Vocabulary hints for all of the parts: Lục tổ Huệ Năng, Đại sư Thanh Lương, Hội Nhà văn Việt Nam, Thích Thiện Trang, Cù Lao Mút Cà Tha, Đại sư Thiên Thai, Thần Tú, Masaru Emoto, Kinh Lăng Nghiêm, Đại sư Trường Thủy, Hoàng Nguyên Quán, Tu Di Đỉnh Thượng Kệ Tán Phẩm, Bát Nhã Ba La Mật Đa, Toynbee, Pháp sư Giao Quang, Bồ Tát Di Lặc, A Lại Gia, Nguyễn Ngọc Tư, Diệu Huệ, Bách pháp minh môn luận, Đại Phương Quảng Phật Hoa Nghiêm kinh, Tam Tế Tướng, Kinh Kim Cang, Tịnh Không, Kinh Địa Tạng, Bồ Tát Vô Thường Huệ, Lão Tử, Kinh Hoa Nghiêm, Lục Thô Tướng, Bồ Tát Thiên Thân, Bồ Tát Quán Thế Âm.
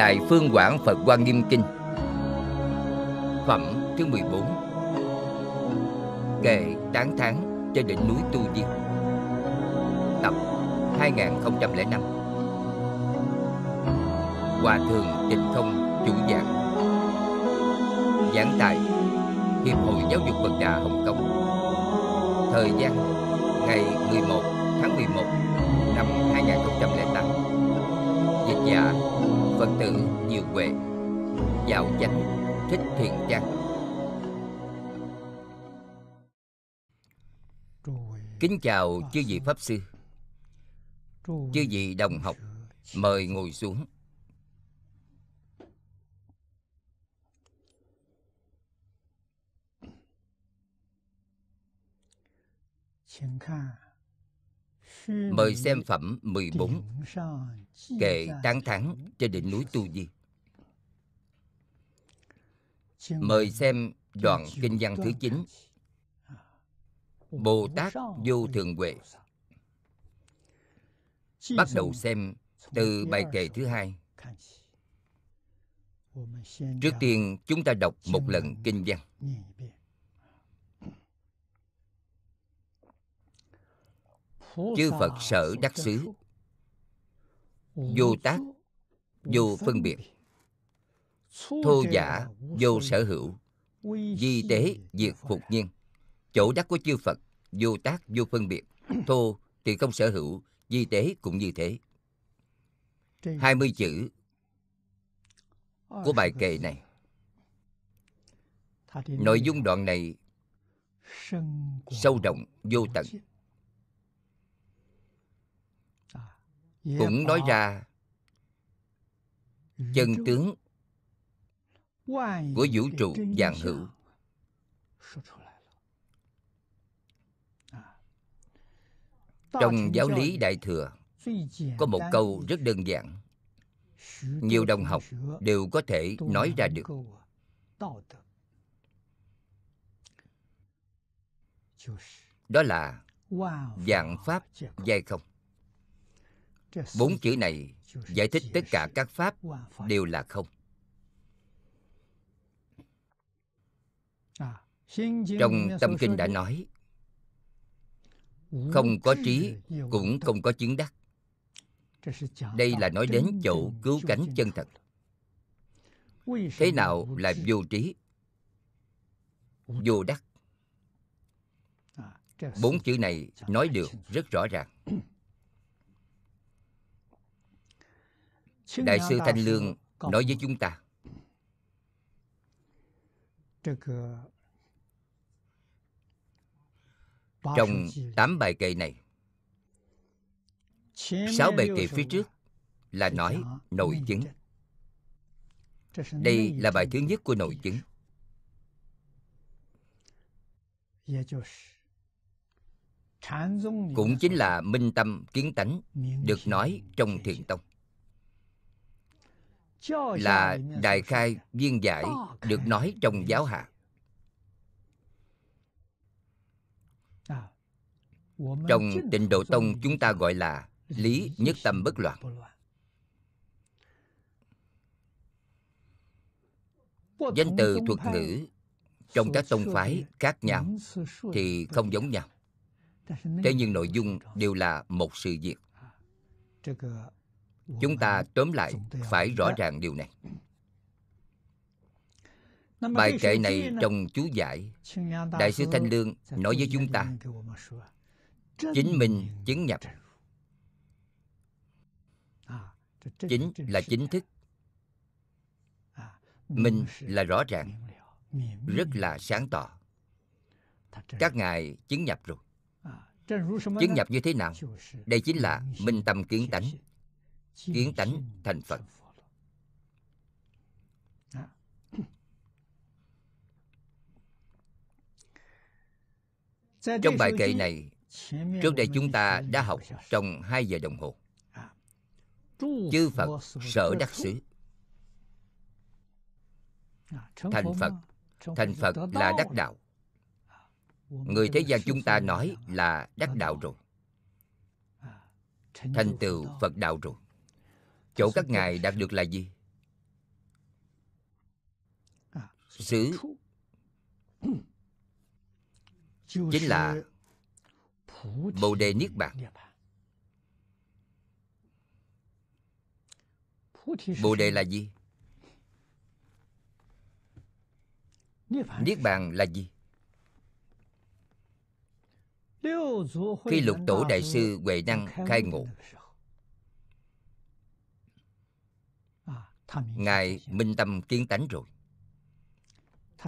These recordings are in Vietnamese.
Đại Phương Quảng Phật Hoa Nghiêm kinh, phẩm thứ 14, kệ tán thán trên đỉnh núi Tu Di, tập 2005. Hòa thượng Tịnh Không chủ giảng. Giảng tại Hiệp hội Giáo dục Phật Đà Hồng Kông. Thời gian ngày 11 tháng 11 năm 2008. Dịch giả Phật tử Diệu Huệ. Đạo danh Thích Thiện Trang. Kính chào chư vị Pháp sư, chư vị đồng học, mời ngồi xuống. Mời xem phẩm 14, kệ tán thán trên đỉnh núi Tu Di. Mời xem đoạn kinh văn thứ 9, Bồ Tát Vô Thường Huệ. Bắt đầu xem từ bài kệ thứ 2. Trước tiên chúng ta đọc một lần kinh văn. Chư Phật sở đắc xứ, vô tác, vô phân biệt, thô giả, vô sở hữu, di tế, diệt phục nhiên. Chỗ đắc của chư Phật, vô tác, vô phân biệt, thô thì không sở hữu, di tế cũng như thế. 20 chữ của bài kệ này. Nội dung đoạn này sâu rộng, vô tận. Cũng nói ra chân tướng của vũ trụ vạn hữu. Trong giáo lý Đại Thừa có một câu rất đơn giản, nhiều đồng học đều có thể nói ra được. Đó là vạn pháp giai không. 4 chữ này giải thích tất cả các pháp đều là không. Trong Tâm Kinh đã nói, không có trí cũng không có chứng đắc. Đây là nói đến chỗ cứu cánh chân thật. Thế nào là vô trí, vô đắc? 4 chữ này nói được rất rõ ràng. Đại sư Thanh Lương nói với chúng ta, trong 8 bài kệ này, 6 bài kệ phía trước là nói nội chứng. Đây là bài thứ nhất của nội chứng. Cũng chính là minh tâm kiến tánh được nói trong Thiền Tông, là đại khai viên giải được nói trong Giáo Hạ. Trong Tịnh Độ Tông chúng ta gọi là lý nhất tâm bất loạn. Danh từ thuật ngữ trong các tông phái khác nhau thì không giống nhau, thế nhưng nội dung đều là một sự việc. Chúng ta tóm lại phải rõ ràng điều này. Bài kệ này trong chú giải, Đại sư Thanh Lương nói với chúng ta, chính minh chứng nhập. Chính là chính thức, minh là rõ ràng, rất là sáng tỏ. Các ngài chứng nhập rồi. Chứng nhập như thế nào? Đây chính là minh tâm kiến tánh, kiến tánh thành Phật. Trong bài kệ này, trước đây chúng ta đã học trong 2 giờ đồng hồ. Chư Phật sở đắc xứ, thành Phật. Thành Phật là đắc đạo. Người thế gian chúng ta nói là đắc đạo rồi, thành tựu Phật đạo rồi. Chỗ các ngài đạt được là gì? xứ chính là Bồ Đề Niết Bàn. Bồ Đề là gì? Niết Bàn là gì? Khi Lục Tổ Đại sư Huệ Năng khai ngộ, Ngài minh tâm kiến tánh rồi.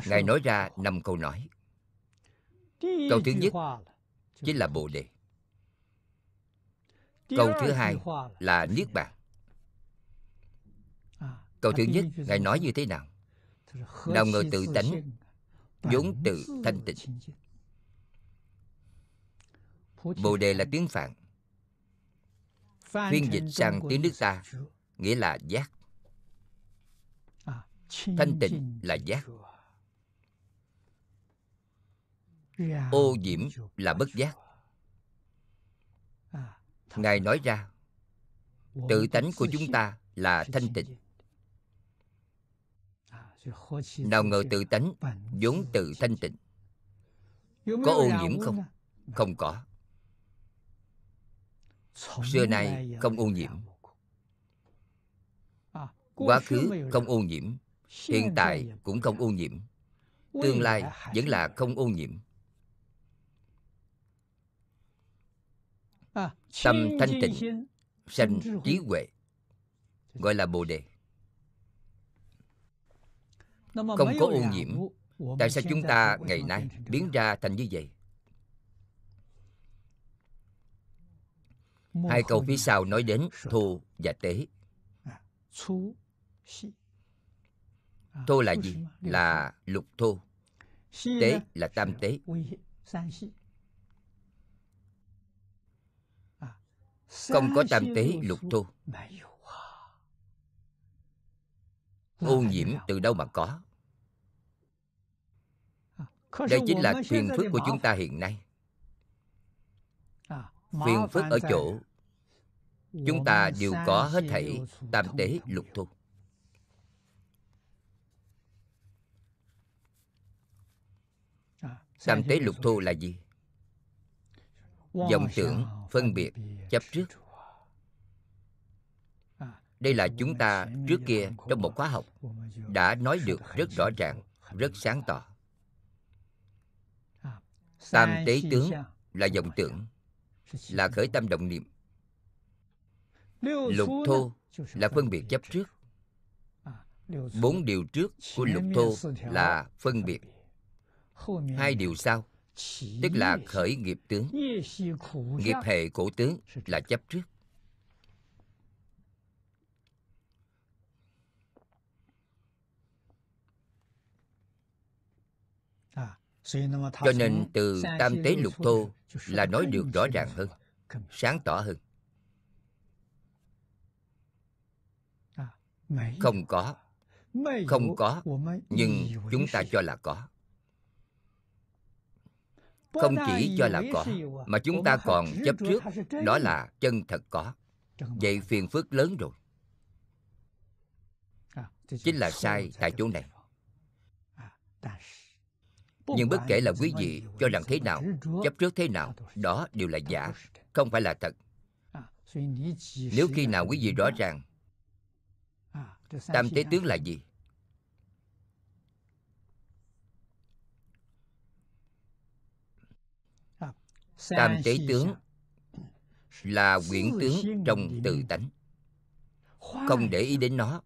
Ngài nói ra 5 câu nói. Câu thứ nhất chính là Bồ Đề. Câu thứ hai là Niết Bàn. Câu thứ nhất Ngài nói như thế nào? Nào ngờ tự tánh vốn tự thanh tịnh. Bồ Đề là tiếng Phạn, phiên dịch sang tiếng nước ta nghĩa là giác. Thanh tịnh là giác, ô nhiễm là bất giác. Ngài nói ra tự tánh của chúng ta là thanh tịnh. Nào ngờ tự tánh vốn tự thanh tịnh. Có ô nhiễm không? Không có. Xưa nay không ô nhiễm, quá khứ không ô nhiễm, hiện tại cũng không ô nhiễm, tương lai vẫn là không ô nhiễm. Tâm thanh tịnh sanh trí huệ, gọi là Bồ Đề. Không có ô nhiễm, tại sao chúng ta ngày nay biến ra thành như vậy? Hai câu phía sau nói đến thô và tế. Thô là gì? Là lục thô. Tế là tam tế. Không có tam tế lục thô. Ô nhiễm từ đâu mà có? Đây chính là phiền phức của chúng ta hiện nay. Phiền phức ở chỗ chúng ta đều có hết thảy tam tế lục thô. Tam tế lục thô là gì? Vọng tưởng, phân biệt, chấp trước. Đây là chúng ta trước kia trong một khóa học đã nói được rất rõ ràng, rất sáng tỏ. Tam tế tướng là vọng tưởng, là khởi tâm động niệm. Lục thô là phân biệt chấp trước. 4 điều trước của lục thô là phân biệt, 2 điều sau tức là khởi nghiệp tướng. Nghiệp hệ cổ tướng là chấp trước. Cho nên từ tam tế lục thô là nói được rõ ràng hơn, sáng tỏ hơn. Không có, không có, nhưng chúng ta cho là có. Không chỉ cho là có, mà chúng ta còn chấp trước, đó là chân thật có. Vậy phiền phức lớn rồi. Chính là sai tại chỗ này. Nhưng bất kể là quý vị cho rằng thế nào, chấp trước thế nào, đó đều là giả, không phải là thật. Nếu khi nào quý vị rõ ràng tam tế tướng là gì, tam tế tướng là quyển tướng trong tự tánh, không để ý đến nó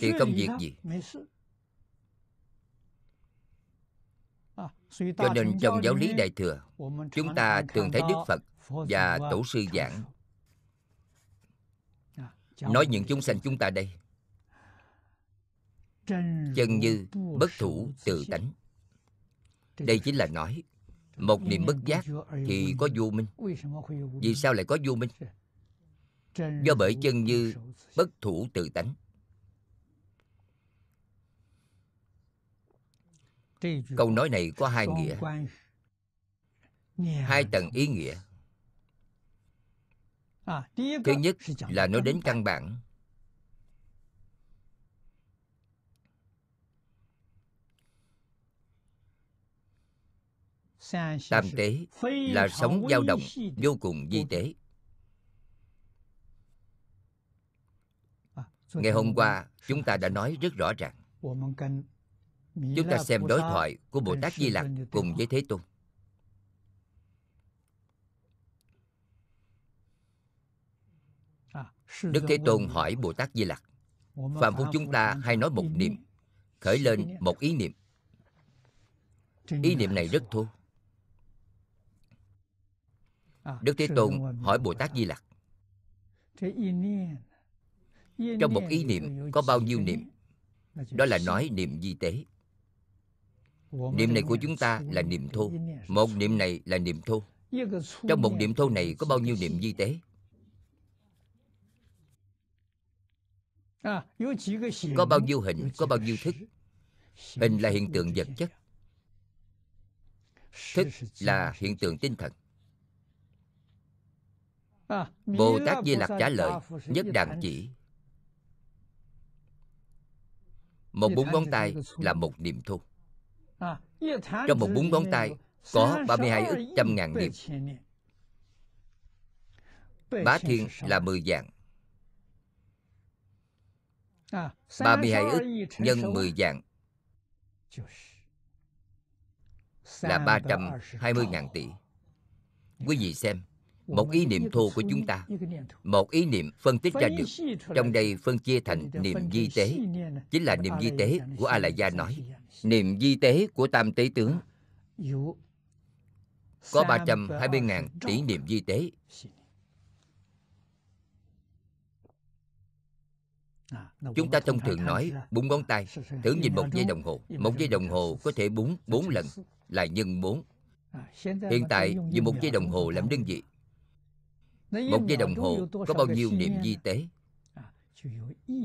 thì không việc gì. Cho nên trong giáo lý Đại Thừa, chúng ta thường thấy Đức Phật và Tổ sư giảng, nói những chúng sanh chúng ta đây chân như bất thủ tự tánh. Đây chính là nói một niệm bất giác thì có vô minh. Vì sao lại có vô minh? Do bởi chân như bất thủ tự tánh. Câu nói này có 2 nghĩa, 2 tầng ý nghĩa. Thứ nhất là nói đến căn bản, Tam tế là sóng dao động vô cùng vi tế. Ngày hôm qua chúng ta đã nói rất rõ ràng. Chúng ta xem đối thoại của Bồ Tát Di Lặc cùng với Thế Tôn. Đức Thế Tôn hỏi Bồ Tát Di Lặc, phàm phu chúng ta hay nói một niệm, khởi lên một ý niệm. Ý niệm này rất thô. Đức Thế Tôn hỏi Bồ Tát Di Lặc, trong một ý niệm có bao nhiêu niệm? Đó là nói niệm vi tế. Niệm này của chúng ta là niệm thô. Một niệm này là niệm thô. Trong một niệm thô này có bao nhiêu niệm vi tế? Có bao nhiêu hình, có bao nhiêu thức? Hình là hiện tượng vật chất, thức là hiện tượng tinh thần. Bồ Tát Di Lặc trả lời, nhất đàn chỉ. Một búng ngón tay là một niệm thô. Trong một búng ngón tay có 32 ức trăm ngàn niệm. Bá thiên là 10 vạn. 32 ức nhân 10 vạn là 320.000 tỷ. Quý vị xem, một ý niệm thô của chúng ta, một ý niệm phân tích ra được, trong đây phân chia thành niệm vi tế, chính là niệm vi tế của A Lại Gia nói. Niệm vi tế của Tam Tế Tướng có 320.000 tỷ niệm vi tế. Chúng ta thông thường nói búng ngón tay, thử nhìn một giây đồng hồ. Một giây đồng hồ có thể búng 4 lần là nhân 4. Hiện tại dùng một giây đồng hồ làm đơn vị. Một giây đồng hồ có bao nhiêu niệm vi tế?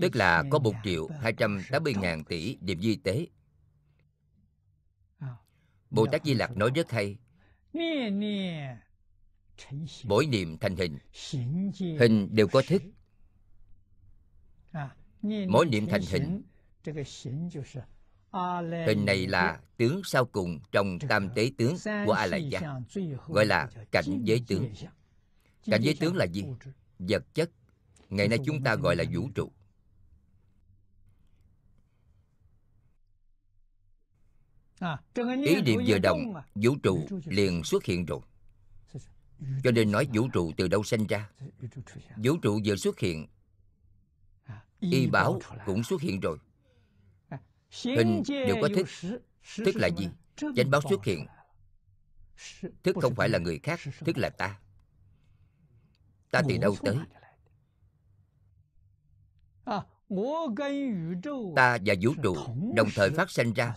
Tức là có 1.280.000 tỷ niệm vi tế. Bồ Tát Di Lặc nói rất hay. Mỗi niệm thành hình, hình đều có thức. Mỗi niệm thành hình, hình này là tướng sau cùng trong Tam Tế Tướng của A Lại Gia, gọi là cảnh giới tướng. Cảnh giới tướng là gì? Vật chất. Ngày nay chúng ta gọi là vũ trụ. Ý niệm vừa động, vũ trụ liền xuất hiện rồi. Cho nên nói vũ trụ từ đâu sanh ra. Vũ trụ vừa xuất hiện, y bảo cũng xuất hiện rồi. Hình đều có thức. Thức là gì? Chánh báo xuất hiện. Thức không phải là người khác, thức là ta. Ta từ đâu tới? Ta và vũ trụ đồng thời phát sanh ra.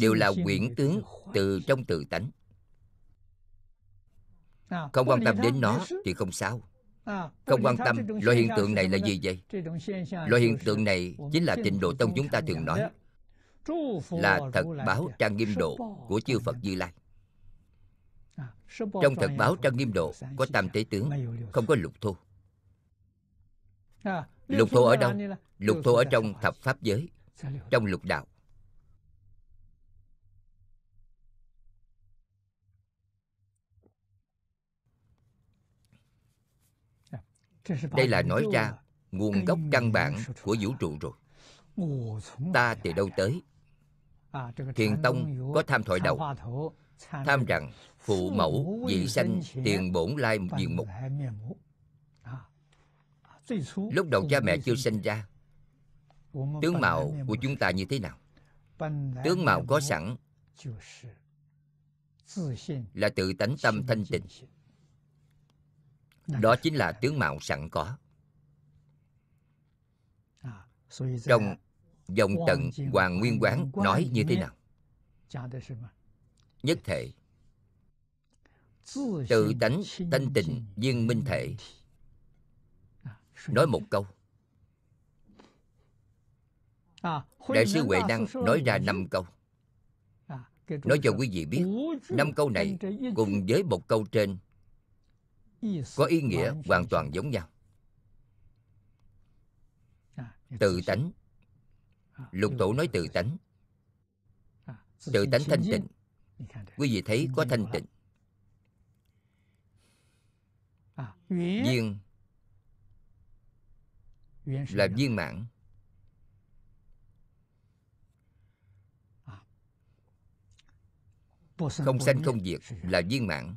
Đều là quyển tướng từ trong tự tánh. Không quan tâm đến nó thì không sao. Không quan tâm loại hiện tượng này là gì vậy? Loại hiện tượng này chính là Tịnh Độ Tông chúng ta thường nói, là thật báo trang nghiêm độ của chư Phật Như Lai. Trong thật báo trang nghiêm độ có Tam Tế Tướng, không có lục thô. Lục thô ở đâu? Lục thô ở trong thập pháp giới, trong lục đạo. Đây là nói ra nguồn gốc căn bản của vũ trụ rồi. Ta từ đâu tới? Thiền Tông có tham thoại đầu, tham rằng phụ mẫu vị sanh tiền bổn lai diện mục. Lúc đầu cha mẹ chưa sinh ra, tướng mạo của chúng ta như thế nào? Tướng mạo có sẵn là tự tánh tâm thanh tịnh. Đó chính là tướng mạo sẵn có. Trong dòng tận Hoàng Nguyên Quán nói như thế nào? Nhất thể, tự tánh thanh tịnh viên minh thể. Nói một câu. Đại sư Huệ Năng nói ra 5 câu. Nói cho quý vị biết, 5 câu này cùng với một câu trên có ý nghĩa hoàn toàn giống nhau. Tự tánh, Lục tổ nói tự tánh. Tự tánh thanh tịnh. Quý vị thấy có thanh tịnh. Viên là viên mãn. Không sanh không diệt là viên mãn.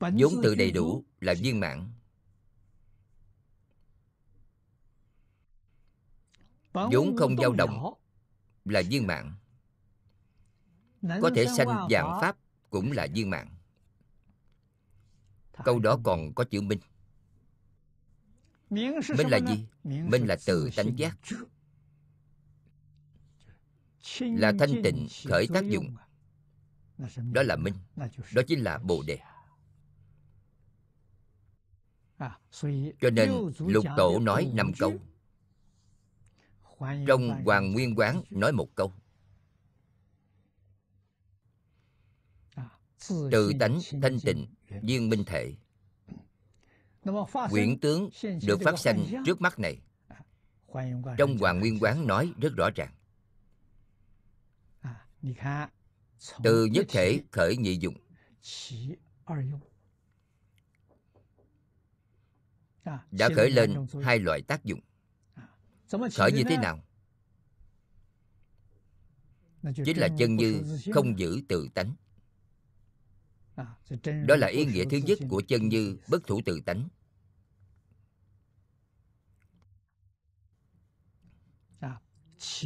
Vốn tự đầy đủ là viên mãn. Vốn không dao động là viên mãn. Có thể sanh vạn pháp cũng là viên mãn. Câu đó còn có chữ minh. Minh là gì? Minh là tự tánh giác, là thanh tịnh khởi tác dụng. Đó là minh. Đó chính là Bồ Đề. Cho nên Lục tổ nói 5 câu, trong Hoàng Nguyên Quán nói 1 câu. Tự tánh thanh tịnh viên minh thể. Quyển tướng được phát sanh trước mắt này, trong Hoàng Nguyên Quán nói rất rõ ràng. Từ nhất thể khởi nhị dụng. Đã khởi lên 2 loại tác dụng. Khởi như thế nào? Chính là chân như không giữ tự tánh. Đó là ý nghĩa thứ nhất của chân như bất thủ tự tánh.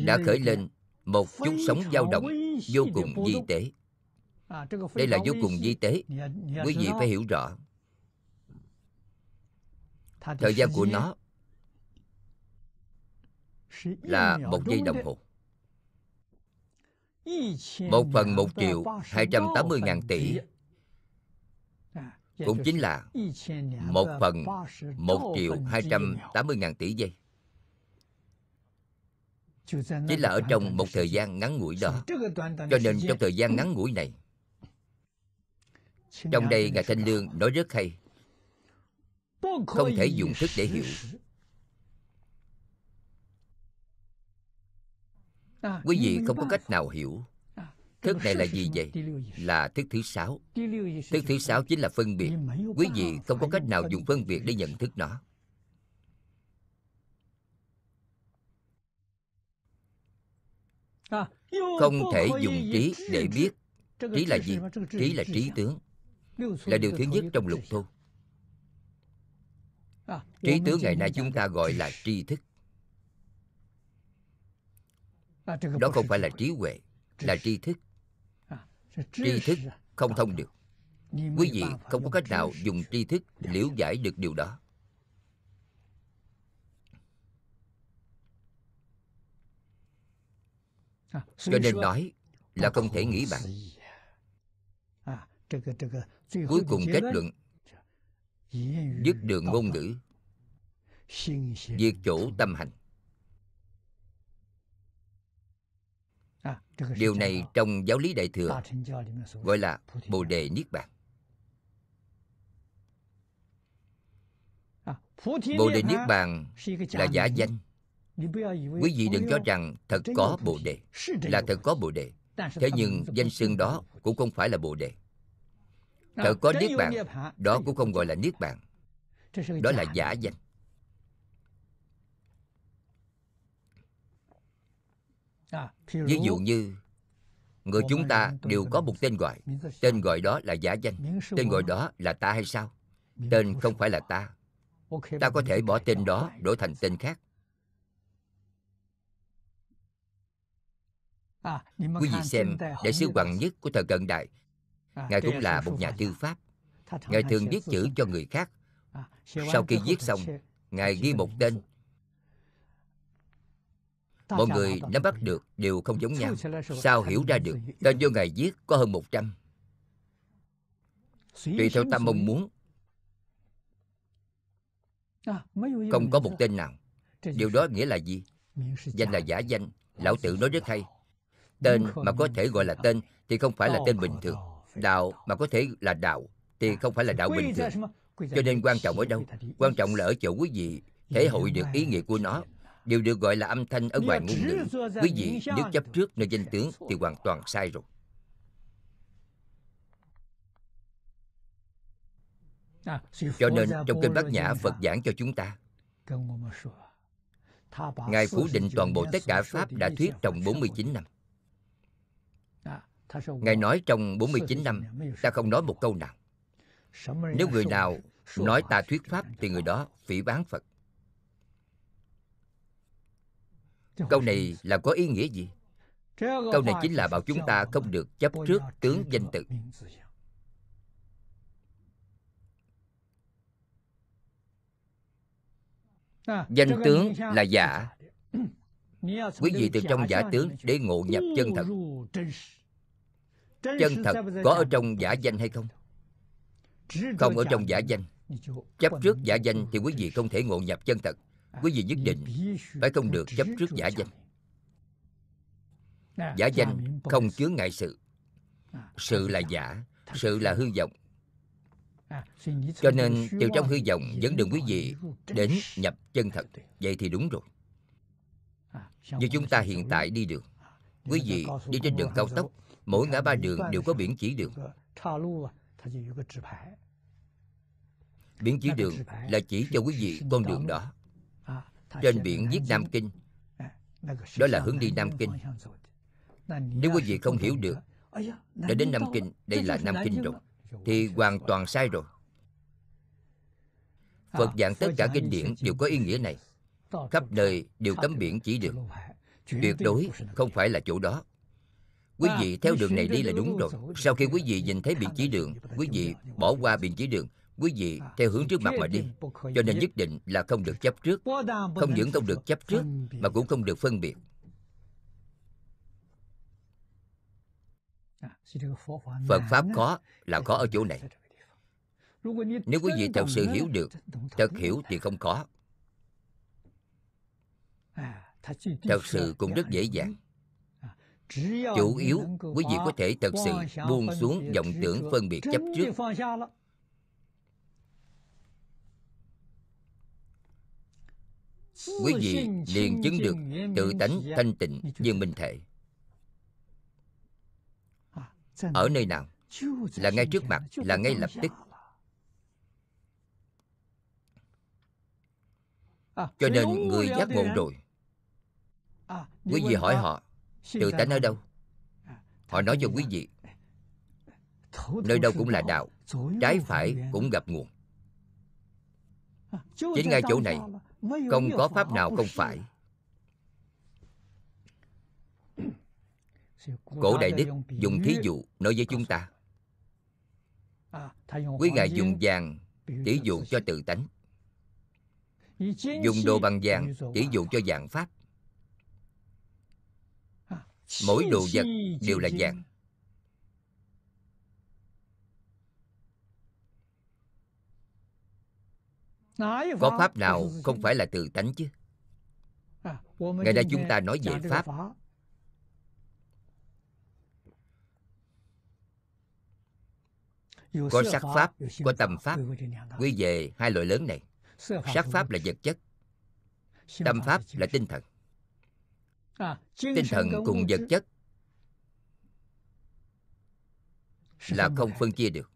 Đã khởi lên một chút sóng dao động vô cùng vi tế. Đây là vô cùng vi tế, quý vị phải hiểu rõ. Thời gian của nó là 1 giây đồng hồ. 1/1.280.000 tỷ cũng chính là 1/1.280.000 tỷ giây. Chính là ở trong một thời gian ngắn ngủi đó. Cho nên trong thời gian ngắn ngủi này, trong đây Ngài Thanh Lương nói rất hay, không thể dùng thức để hiểu. Quý vị không có cách nào hiểu. Thức này là gì vậy? Là thức thứ 6. Thức thứ 6 chính là phân biệt. Quý vị không có cách nào dùng phân biệt để nhận thức nó. Không thể dùng trí để biết. Trí là gì? Trí là trí tướng, là điều thứ nhất trong Lục Thô. Trí tướng ngày nay chúng ta gọi là tri thức. Đó không phải là trí huệ, là tri thức. Tri thức không thông được. Quý vị không có cách nào dùng tri thức liễu giải được điều đó. Cho nên nói là không thể nghĩ bạn. Cuối cùng kết luận, dứt đường ngôn ngữ, diệt chỗ tâm hành. Điều này trong giáo lý Đại Thừa gọi là Bồ Đề Niết Bàn. Bồ Đề Niết Bàn là giả danh. Quý vị đừng cho rằng thật có Bồ Đề, là thật có Bồ Đề. Thế nhưng danh xưng đó cũng không phải là Bồ Đề. Thật có Niết Bàn, đó cũng không gọi là Niết Bàn. Đó là giả danh. Ví dụ như người chúng ta đều có một tên gọi. Tên gọi đó là giả danh. Tên gọi đó là ta hay sao? Tên không phải là ta. Ta có thể bỏ tên đó đổi thành tên khác. Quý vị xem đại sư Hoàng Nhất của thời cận đại, Ngài cũng là một nhà thư pháp. Ngài thường viết chữ cho người khác. Sau khi viết xong, Ngài ghi một tên. Mọi người nắm bắt được đều không giống nhau. Sao hiểu ra được? Tên vô Ngài viết có hơn 100. Tùy theo tâm mong muốn. Không có một tên nào. Điều đó nghĩa là gì? Danh là giả danh. Lão Tử nói rất hay, tên mà có thể gọi là tên thì không phải là tên bình thường. Đạo mà có thể là đạo thì không phải là đạo bình thường. Cho nên quan trọng ở đâu? Quan trọng là ở chỗ quý vị thể hội được ý nghĩa của nó. Điều được gọi là âm thanh ở ngoài ngôn ngữ. Quý vị nếu chấp trước nơi danh tướng thì hoàn toàn sai rồi. Cho nên trong kinh Bát Nhã, Phật giảng cho chúng ta, Ngài phủ định toàn bộ tất cả Pháp đã thuyết trong 49 năm. Ngài nói trong 49 năm, ta không nói một câu nào. Nếu người nào nói ta thuyết Pháp thì người đó phỉ báng Phật. Câu này là có ý nghĩa gì? Câu này chính là bảo chúng ta không được chấp trước tướng danh tự. Danh tướng là giả. Quý vị từ trong giả tướng để ngộ nhập chân thật. Chân thật có ở trong giả danh hay không? Không ở trong giả danh. Chấp trước giả danh thì quý vị không thể ngộ nhập chân thật. Quý vị nhất định phải không được chấp trước giả danh. Giả danh không chướng ngại sự. Sự là giả, sự là hư vọng. Cho nên từ trong hư vọng dẫn đường quý vị đến nhập chân thật. Vậy thì đúng rồi. Như chúng ta hiện tại đi đường, quý vị đi trên đường cao tốc, mỗi ngã ba đường đều có biển chỉ đường. Biển chỉ đường là chỉ cho quý vị con đường đó. Trên biển viết Nam Kinh, đó là hướng đi Nam Kinh. Nếu quý vị không hiểu được, đã đến Nam Kinh, đây là Nam Kinh rồi, thì hoàn toàn sai rồi. Phật giảng tất cả kinh điển đều có ý nghĩa này. Khắp nơi đều tấm biển chỉ đường. Tuyệt đối không phải là chỗ đó. Quý vị theo đường này đi là đúng rồi. Sau khi quý vị nhìn thấy biển chỉ đường, quý vị bỏ qua biển chỉ đường, quý vị theo hướng trước mặt mà đi. Cho nên nhất định là không được chấp trước. Không những không được chấp trước mà cũng không được phân biệt. Phật Pháp khó là khó ở chỗ này. Nếu quý vị thật sự hiểu được, thật hiểu thì không khó. Thật sự cũng rất dễ dàng. Chủ yếu quý vị có thể thật sự buông xuống vọng tưởng phân biệt chấp trước. Quý vị liền chứng được tự tánh thanh tịnh viên minh thể. Ở nơi nào? Là ngay trước mặt, là ngay lập tức. Cho nên người giác ngộ rồi, quý vị hỏi họ tự tánh ở đâu, họ nói cho quý vị nơi đâu cũng là đạo, trái phải cũng gặp nguồn. Chính ngay chỗ này không có pháp nào không phải. Cổ Đại Đức dùng thí dụ nói với chúng ta. Quý ngài dùng vàng thí dụ cho tự tánh, dùng đồ bằng vàng thí dụ cho vàng pháp. Mỗi đồ vật đều là vàng. Có pháp nào không phải là tự tánh chứ? Ngày nay chúng ta nói về pháp. Có sắc pháp, có tâm pháp. Quy về hai loại lớn này. Sắc pháp là vật chất, tâm pháp là tinh thần. Tinh thần cùng vật chất là không phân chia được.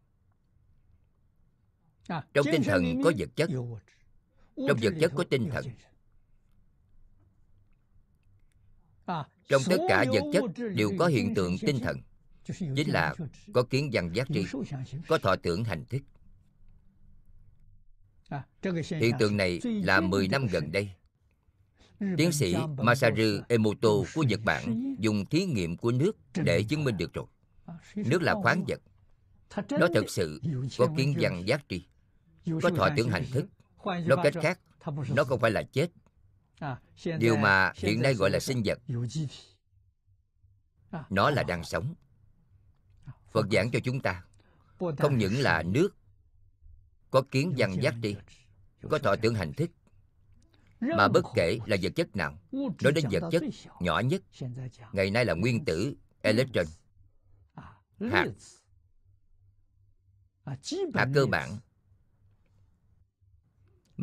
Trong tinh thần có vật chất, trong vật chất có tinh thần. Trong tất cả vật chất đều có hiện tượng tinh thần. Chính là có kiến văn giác tri, có thọ tưởng hành thức. Hiện tượng này là 10 năm gần đây. Tiến sĩ Masaru Emoto của Nhật Bản dùng thí nghiệm của nước để chứng minh được rồi. Nước là khoáng vật, nó thật sự có kiến văn giác tri, có thọ tưởng hành thức. Nói cách khác, nó không phải là chết, điều mà hiện nay gọi là sinh vật. Nó là đang sống. Phật giảng cho chúng ta không những là nước có kiến văn giác tri, có thọ tưởng hành thức, mà bất kể là vật chất nào. Nói đến vật chất nhỏ nhất, ngày nay là nguyên tử, electron, hạt cơ bản,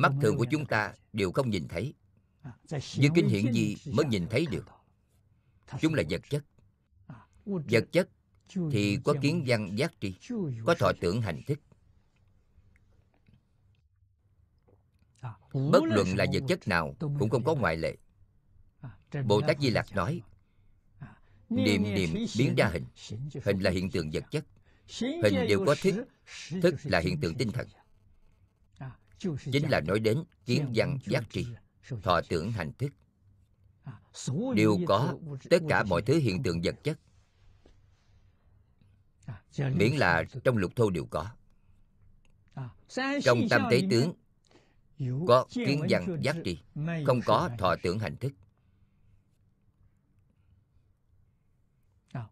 mắt thường của chúng ta đều không nhìn thấy. Nhưng kinh hiển gì mới nhìn thấy được? Chúng là vật chất. Vật chất thì có kiến văn giác tri, có thọ tưởng hành thức. Bất luận là vật chất nào cũng không có ngoại lệ. Bồ Tát Di Lặc nói, niệm niệm biến ra hình. Hình là hiện tượng vật chất. Hình đều có thức. Thức là hiện tượng tinh thần. Chính là nói đến kiến văn giác tri, thọ tưởng hành thức. Đều có tất cả mọi thứ hiện tượng vật chất, miễn là trong lục thô đều có. Trong Tam Tế Tướng có kiến văn giác tri, không có thọ tưởng hành thức.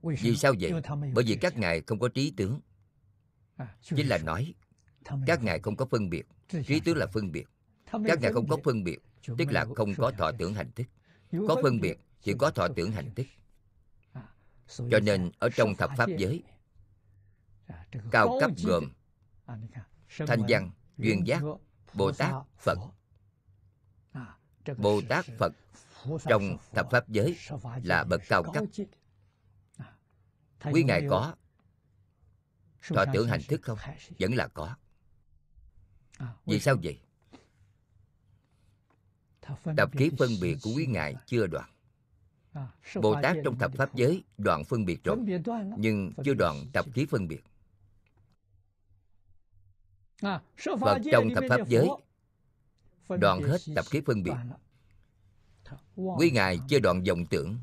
Vì sao vậy? Bởi vì các ngài không có trí tướng. Chính là nói các ngài không có phân biệt. Trí tướng là phân biệt. Các ngài không có phân biệt tức là không có thọ tưởng hành thức. Có phân biệt thì có thọ tưởng hành thức. Cho nên ở trong thập pháp giới cao cấp gồm Thanh Văn, Duyên Giác, Bồ Tát, Phật. Bồ Tát, Phật trong thập pháp giới là bậc cao cấp. Quý ngài có thọ tưởng hành thức không? Vẫn là có. Vì sao vậy? Tập khí phân biệt của quý ngài chưa đoạn. Bồ Tát trong thập pháp giới đoạn phân biệt rồi, nhưng chưa đoạn tập khí phân biệt. Phật trong thập pháp giới đoạn hết tập khí phân biệt. Quý ngài chưa đoạn vọng tưởng.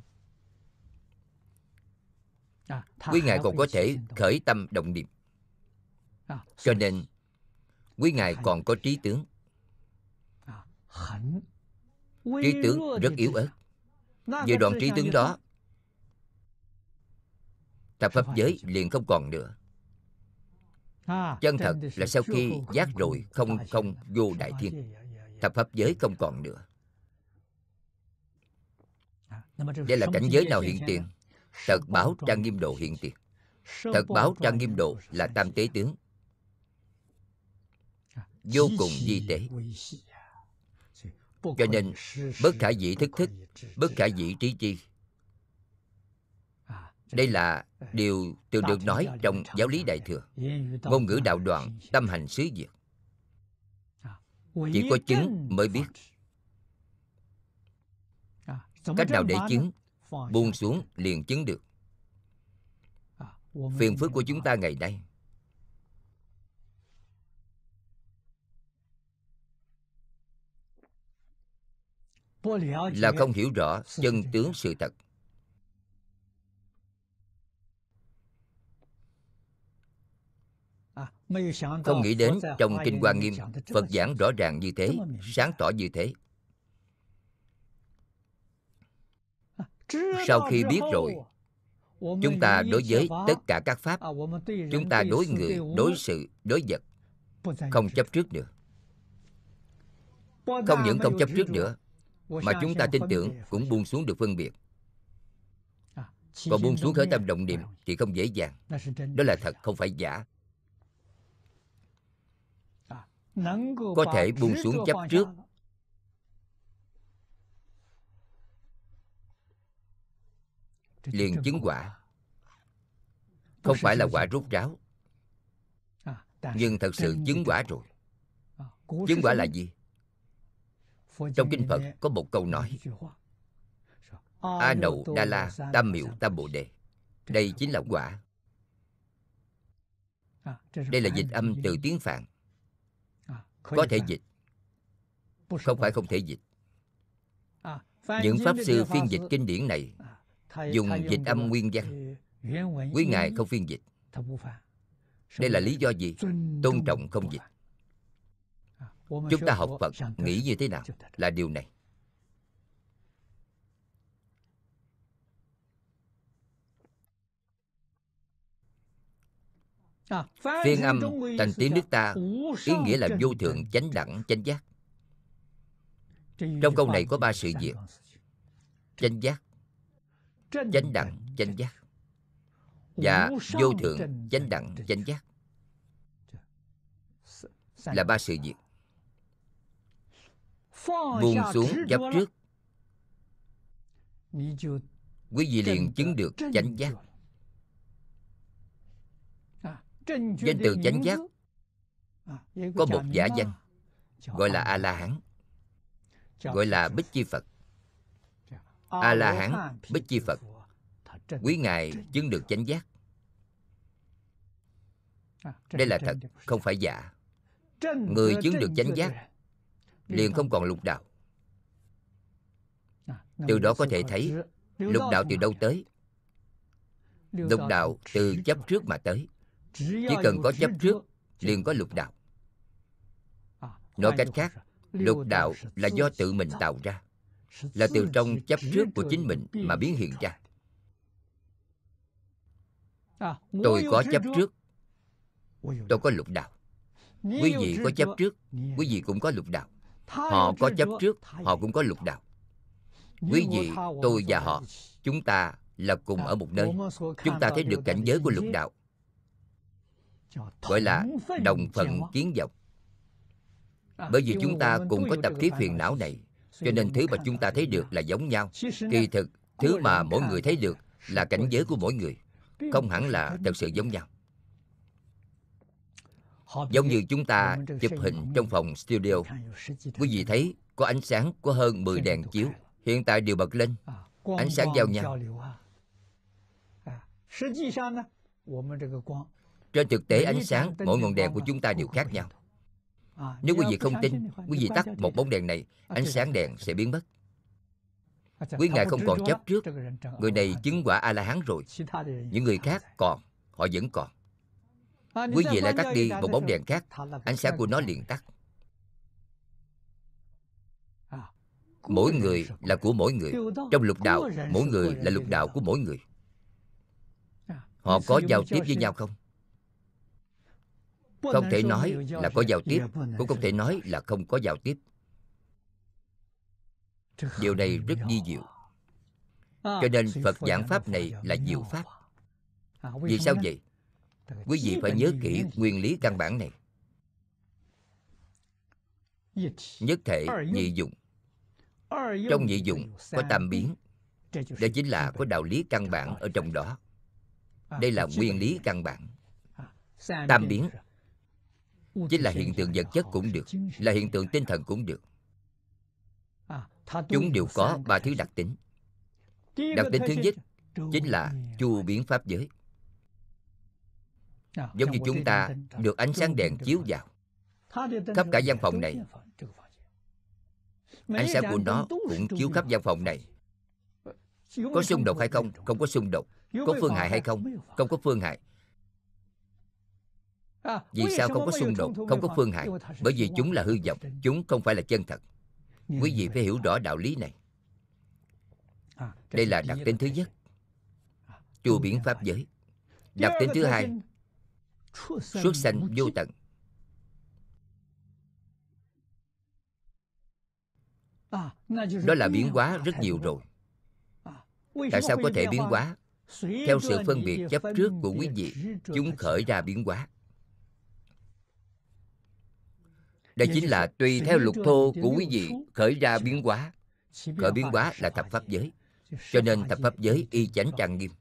Quý ngài còn có thể khởi tâm động niệm. Cho nên quý ngài còn có trí tướng. Trí tướng rất yếu ớt. Về đoạn trí tướng đó, thập pháp giới liền không còn nữa. Chân thật là sau khi giác rồi không vô đại thiên, thập pháp giới không còn nữa. Đây là cảnh giới nào hiện tiền? Tật báo trang nghiêm độ hiện tiền. Tật báo trang nghiêm độ là Tam Tế Tướng, vô cùng vi tế. Cho nên bất khả dĩ thức thức, bất khả dĩ trí chi. Đây là điều thường được nói trong giáo lý Đại Thừa. Ngôn ngữ đạo đoạn, tâm hành xứ diệt. Chỉ có chứng mới biết. Cách nào để chứng? Buông xuống liền chứng được. Phiền phức của chúng ta ngày nay, là không hiểu rõ chân tướng sự thật. Không nghĩ đến trong Kinh Hoa Nghiêm, Phật giảng rõ ràng như thế, sáng tỏ như thế. Sau khi biết rồi, chúng ta đối với tất cả các pháp, chúng ta đối người, đối sự, đối vật, không chấp trước nữa. Không những không chấp trước nữa, mà chúng ta tin tưởng cũng buông xuống được phân biệt. Còn buông xuống khởi tâm động niệm thì không dễ dàng. Đó là thật, không phải giả. Có thể buông xuống chấp trước, liền chứng quả. Không phải là quả rút ráo, nhưng thật sự chứng quả rồi. Chứng quả là gì? Trong Kinh Phật có một câu nói: A Nậu Đa La Tam Miệu Tam Bồ Đề. Đây chính là quả. Đây là dịch âm từ tiếng Phạn. Có thể dịch, không phải không thể dịch. Những pháp sư phiên dịch kinh điển này dùng dịch âm nguyên văn. Quý ngài không phiên dịch. Đây là lý do gì? Tôn trọng không dịch. Chúng ta học Phật nghĩ như thế nào là điều này. Phiên âm thành tiếng nước ta ý nghĩa là vô thượng, chánh đẳng, chánh giác. Trong câu này có ba sự việc: chánh giác, chánh đẳng, chánh giác và vô thượng, chánh đẳng, chánh giác, là ba sự việc. buông xuống chấp trước, quý vị liền chứng được chánh giác. Danh từ chánh giác có một giả danh, gọi là A-la-hán, gọi là Bích Chi Phật. A-la-hán, Bích Chi Phật, quý ngài chứng được chánh giác. Đây là thật, không phải giả. Người chứng được chánh giác liền không còn lục đạo. Từ đó có thể thấy lục đạo từ đâu tới. Lục đạo từ chấp trước mà tới. Chỉ cần có chấp trước liền có lục đạo. Nói cách khác, lục đạo là do tự mình tạo ra, là từ trong chấp trước của chính mình mà biến hiện ra. Tôi có chấp trước, tôi có lục đạo. Quý vị có chấp trước, quý vị cũng có lục đạo. Họ có chấp trước, họ cũng có lục đạo. Quý vị, tôi và họ, chúng ta là cùng ở một nơi. Chúng ta thấy được cảnh giới của lục đạo, gọi là đồng phận kiến vọng. Bởi vì chúng ta cùng có tập khí phiền não này, cho nên thứ mà chúng ta thấy được là giống nhau. Kỳ thực, thứ mà mỗi người thấy được là cảnh giới của mỗi người, không hẳn là thật sự giống nhau. Giống như chúng ta chụp hình trong phòng studio, quý vị thấy có ánh sáng của hơn 10 đèn chiếu, hiện tại đều bật lên, ánh sáng giao nhau. Trên thực tế, ánh sáng mỗi ngọn đèn của chúng ta đều khác nhau. Nếu quý vị không tin, quý vị tắt một bóng đèn này, ánh sáng đèn sẽ biến mất. Quý ngài không còn chấp trước, người này chứng quả A-la-hán rồi. Những người khác còn, họ vẫn còn. Quý vị lại tắt đi một bóng đèn khác, ánh sáng của nó liền tắt. Mỗi người là của mỗi người. Trong lục đạo, mỗi người là lục đạo của mỗi người. Họ có giao tiếp với nhau không? Không thể nói là có giao tiếp, cũng không thể nói là không có giao tiếp. Điều này rất vi diệu. Cho nên Phật giảng Pháp này là diệu Pháp. Vì sao vậy? Quý vị phải nhớ kỹ nguyên lý căn bản này. Nhất thể nhị dụng. Trong nhị dụng có tam biến. Đây chính là có đạo lý căn bản ở trong đó. Đây là nguyên lý căn bản. Tam biến chính là hiện tượng vật chất cũng được, là hiện tượng tinh thần cũng được. Chúng đều có ba thứ đặc tính. Đặc tính thứ nhất chính là chu biến pháp giới. Giống như chúng ta được ánh sáng đèn chiếu vào khắp cả gian phòng này, ánh sáng của nó cũng chiếu khắp gian phòng này. Có xung đột hay không? Không có xung đột. Có phương hại hay không? Không có phương hại. Vì sao không có xung đột, không có phương hại? Bởi vì chúng là hư vọng, chúng không phải là chân thật. Quý vị phải hiểu rõ đạo lý này. Đây là đặc tính thứ nhất, chu biến pháp giới. Đặc tính thứ hai, xuất sanh vô tận. Đó là biến hóa rất nhiều rồi. Tại sao có thể biến hóa? Theo sự phân biệt chấp trước của quý vị, chúng khởi ra biến hóa. Đây chính là tùy theo lục thô của quý vị khởi ra biến hóa. Khởi biến hóa là thập pháp giới. Cho nên thập pháp giới y chánh trang nghiêm,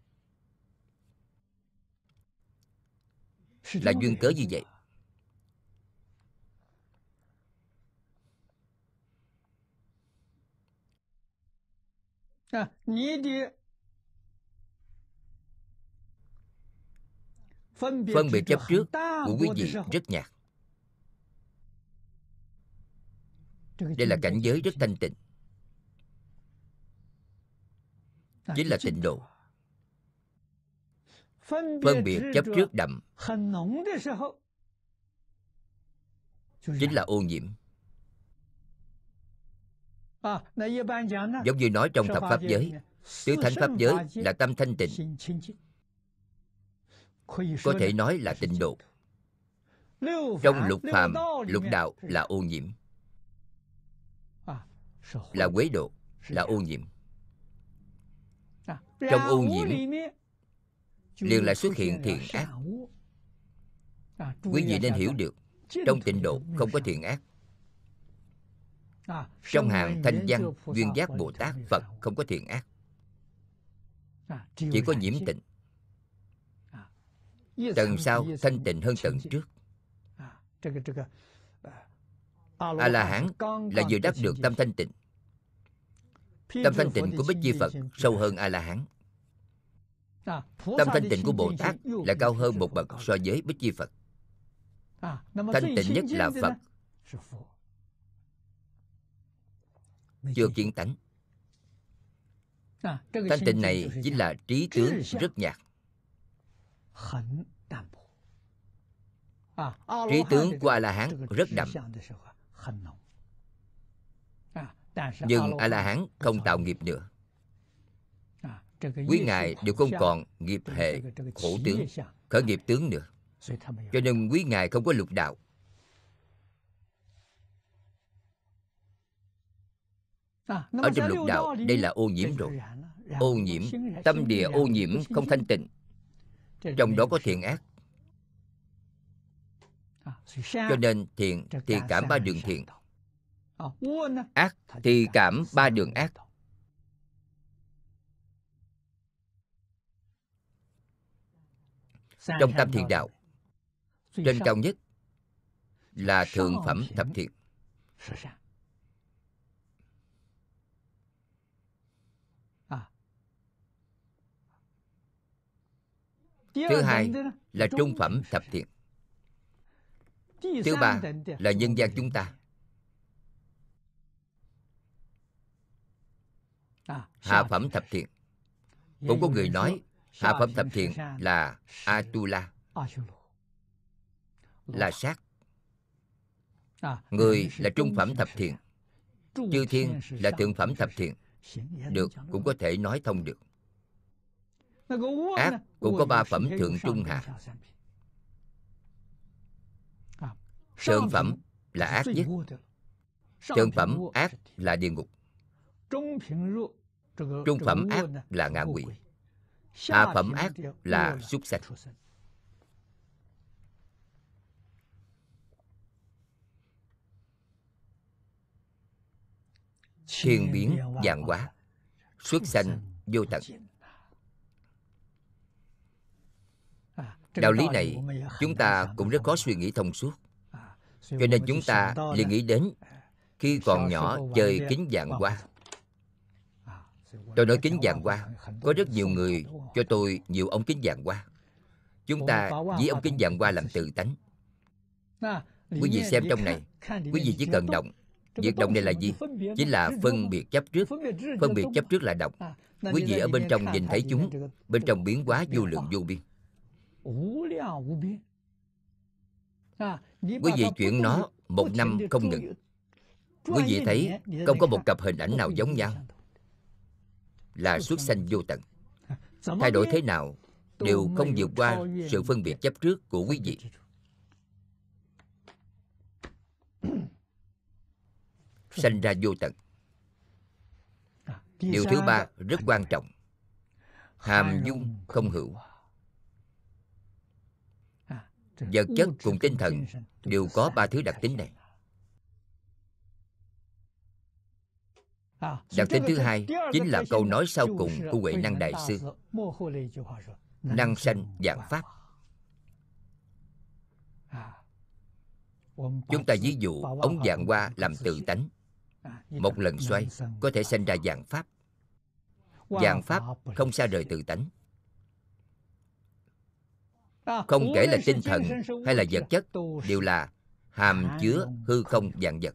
là duyên cớ như vậy. Phân biệt chấp trước của quý vị rất nhạt. Đây là cảnh giới rất thanh tịnh, chính là tịnh độ. Phân biệt chấp trước đậm chính là ô nhiễm. Giống như nói trong thập pháp giới, tứ thánh pháp giới là tâm thanh tịnh, có thể nói là tịnh độ. Trong lục phàm, lục đạo là ô nhiễm, là quế độ, là ô nhiễm. Trong ô nhiễm liền lại xuất hiện thiện ác. Quý vị nên hiểu được, trong tịnh độ không có thiện ác. Trong hàng thanh văn, duyên giác Bồ Tát, Phật không có thiện ác, chỉ có nhiễm tịnh. Tầng sau thanh tịnh hơn tầng trước. A-la-hán là vừa đáp được tâm thanh tịnh. Tâm thanh tịnh của Bích Di Phật sâu hơn A-la-hán. Tâm thanh tịnh của Bồ Tát là cao hơn một bậc so với Bích Di Phật. Thanh tịnh nhất là Phật, chưa kiến tánh. Thanh tịnh này chính là trí tướng rất nhạt. Trí tướng của A-la-hán rất đậm, nhưng A-la-hán không tạo nghiệp nữa. Quý ngài đều không còn nghiệp hệ khổ tướng, khởi nghiệp tướng nữa, cho nên quý ngài không có lục đạo. Ở trong lục đạo đây là ô nhiễm rồi. Ô nhiễm, tâm địa ô nhiễm không thanh tịnh, trong đó có thiện ác. Cho nên thiện thì cảm ba đường thiện, ác thì cảm ba đường ác. Trong tam thiện đạo, trên cao nhất là thượng phẩm thập thiện. Thứ hai là trung phẩm thập thiện. Thứ ba là nhân gian chúng ta. Hạ phẩm thập thiện. Cũng có người nói hạ phẩm thập thiện là Atula, là sát. Người là trung phẩm thập thiện, chư thiên là thượng phẩm thập thiện. Được, cũng có thể nói thông được. Ác cũng có ba phẩm thượng trung hạ. Thượng phẩm là ác nhất, thượng phẩm ác là địa ngục, trung phẩm ác là ngạ quỷ, hạ phẩm ác là súc sanh. Thiên biến vạn hóa, xuất sanh vô tận. Đạo lý này chúng ta cũng rất khó suy nghĩ thông suốt, cho nên chúng ta liền nghĩ đến khi còn nhỏ chơi kính vạn hoa. Tôi nói kính vạn hoa, có rất nhiều người cho tôi nhiều ống kính vạn hoa. Chúng ta dĩ ống kính vạn hoa làm tự tánh. Quý vị xem trong này, quý vị chỉ cần động. Việc động này là gì? Chính là phân biệt chấp trước. Phân biệt chấp trước là động. Quý vị ở bên trong nhìn thấy chúng, bên trong biến hóa vô lượng vô biên. Quý vị chuyển nó một năm không ngừng. Quý vị thấy không có một cặp hình ảnh nào giống nhau, là xuất sanh vô tận. Thay đổi thế nào đều không vượt qua sự phân biệt chấp trước của quý vị. Sanh ra vô tận. Điều thứ ba rất quan trọng, hàm dung không hữu. Vật chất cùng tinh thần đều có ba thứ đặc tính này. Đặc tính thứ hai chính là câu nói sau cùng của Huệ Năng Đại Sư: năng sanh vạn pháp. Chúng ta ví dụ ống vạn hoa làm tự tánh, một lần xoay có thể sanh ra vạn pháp. Vạn pháp không xa rời tự tánh. Không kể là tinh thần hay là vật chất, đều là hàm chứa hư không vạn vật.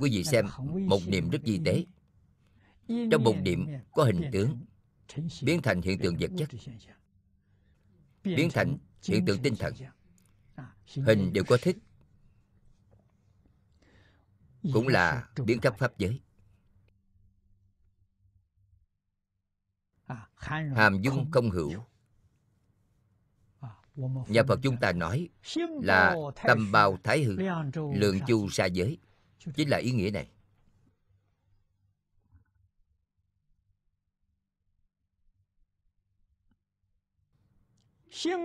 Quý vị xem một niệm rất vi tế, trong một niệm có hình tướng, biến thành hiện tượng vật chất, biến thành hiện tượng tinh thần. Hình đều có thích, cũng là biến khắp pháp giới. Hàm dung không hữu. Nhà Phật chúng ta nói là tâm bao thái hư, lượng chu xa giới, chính là ý nghĩa này.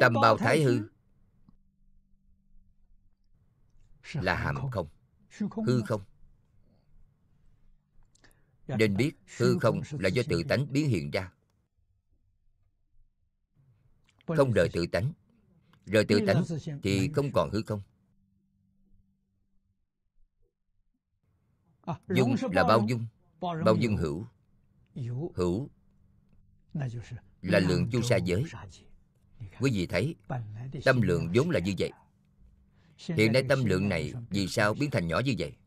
Tâm bao thái hư là hàm không, hư không. Nên biết hư không là do tự tánh biến hiện ra, không rời tự tánh. Rời tự tánh thì không còn hư không. Dung là bao dung. Bao dung hữu. Hữu là lượng chu sa giới. Quý vị thấy tâm lượng vốn là như vậy. Hiện nay tâm lượng này vì sao biến thành nhỏ như vậy?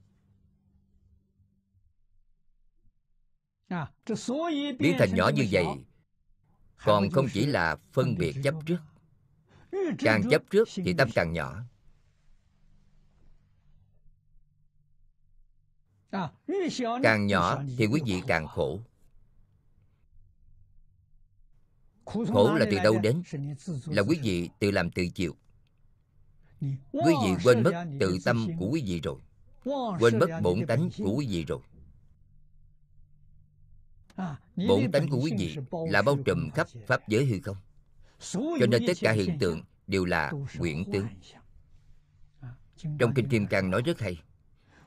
Biến thành nhỏ như vậy còn không chỉ là phân biệt chấp trước. Càng chấp trước thì tâm càng nhỏ. Càng nhỏ thì quý vị càng khổ. Khổ là từ đâu đến? Là quý vị tự làm tự chịu. Quý vị quên mất tự tâm của quý vị rồi, quên mất bổn tánh của quý vị rồi. Bổn tánh của quý vị là bao trùm khắp pháp giới hư không. Cho nên tất cả hiện tượng đều là huyễn tướng. Trong Kinh Kim Cang nói rất hay: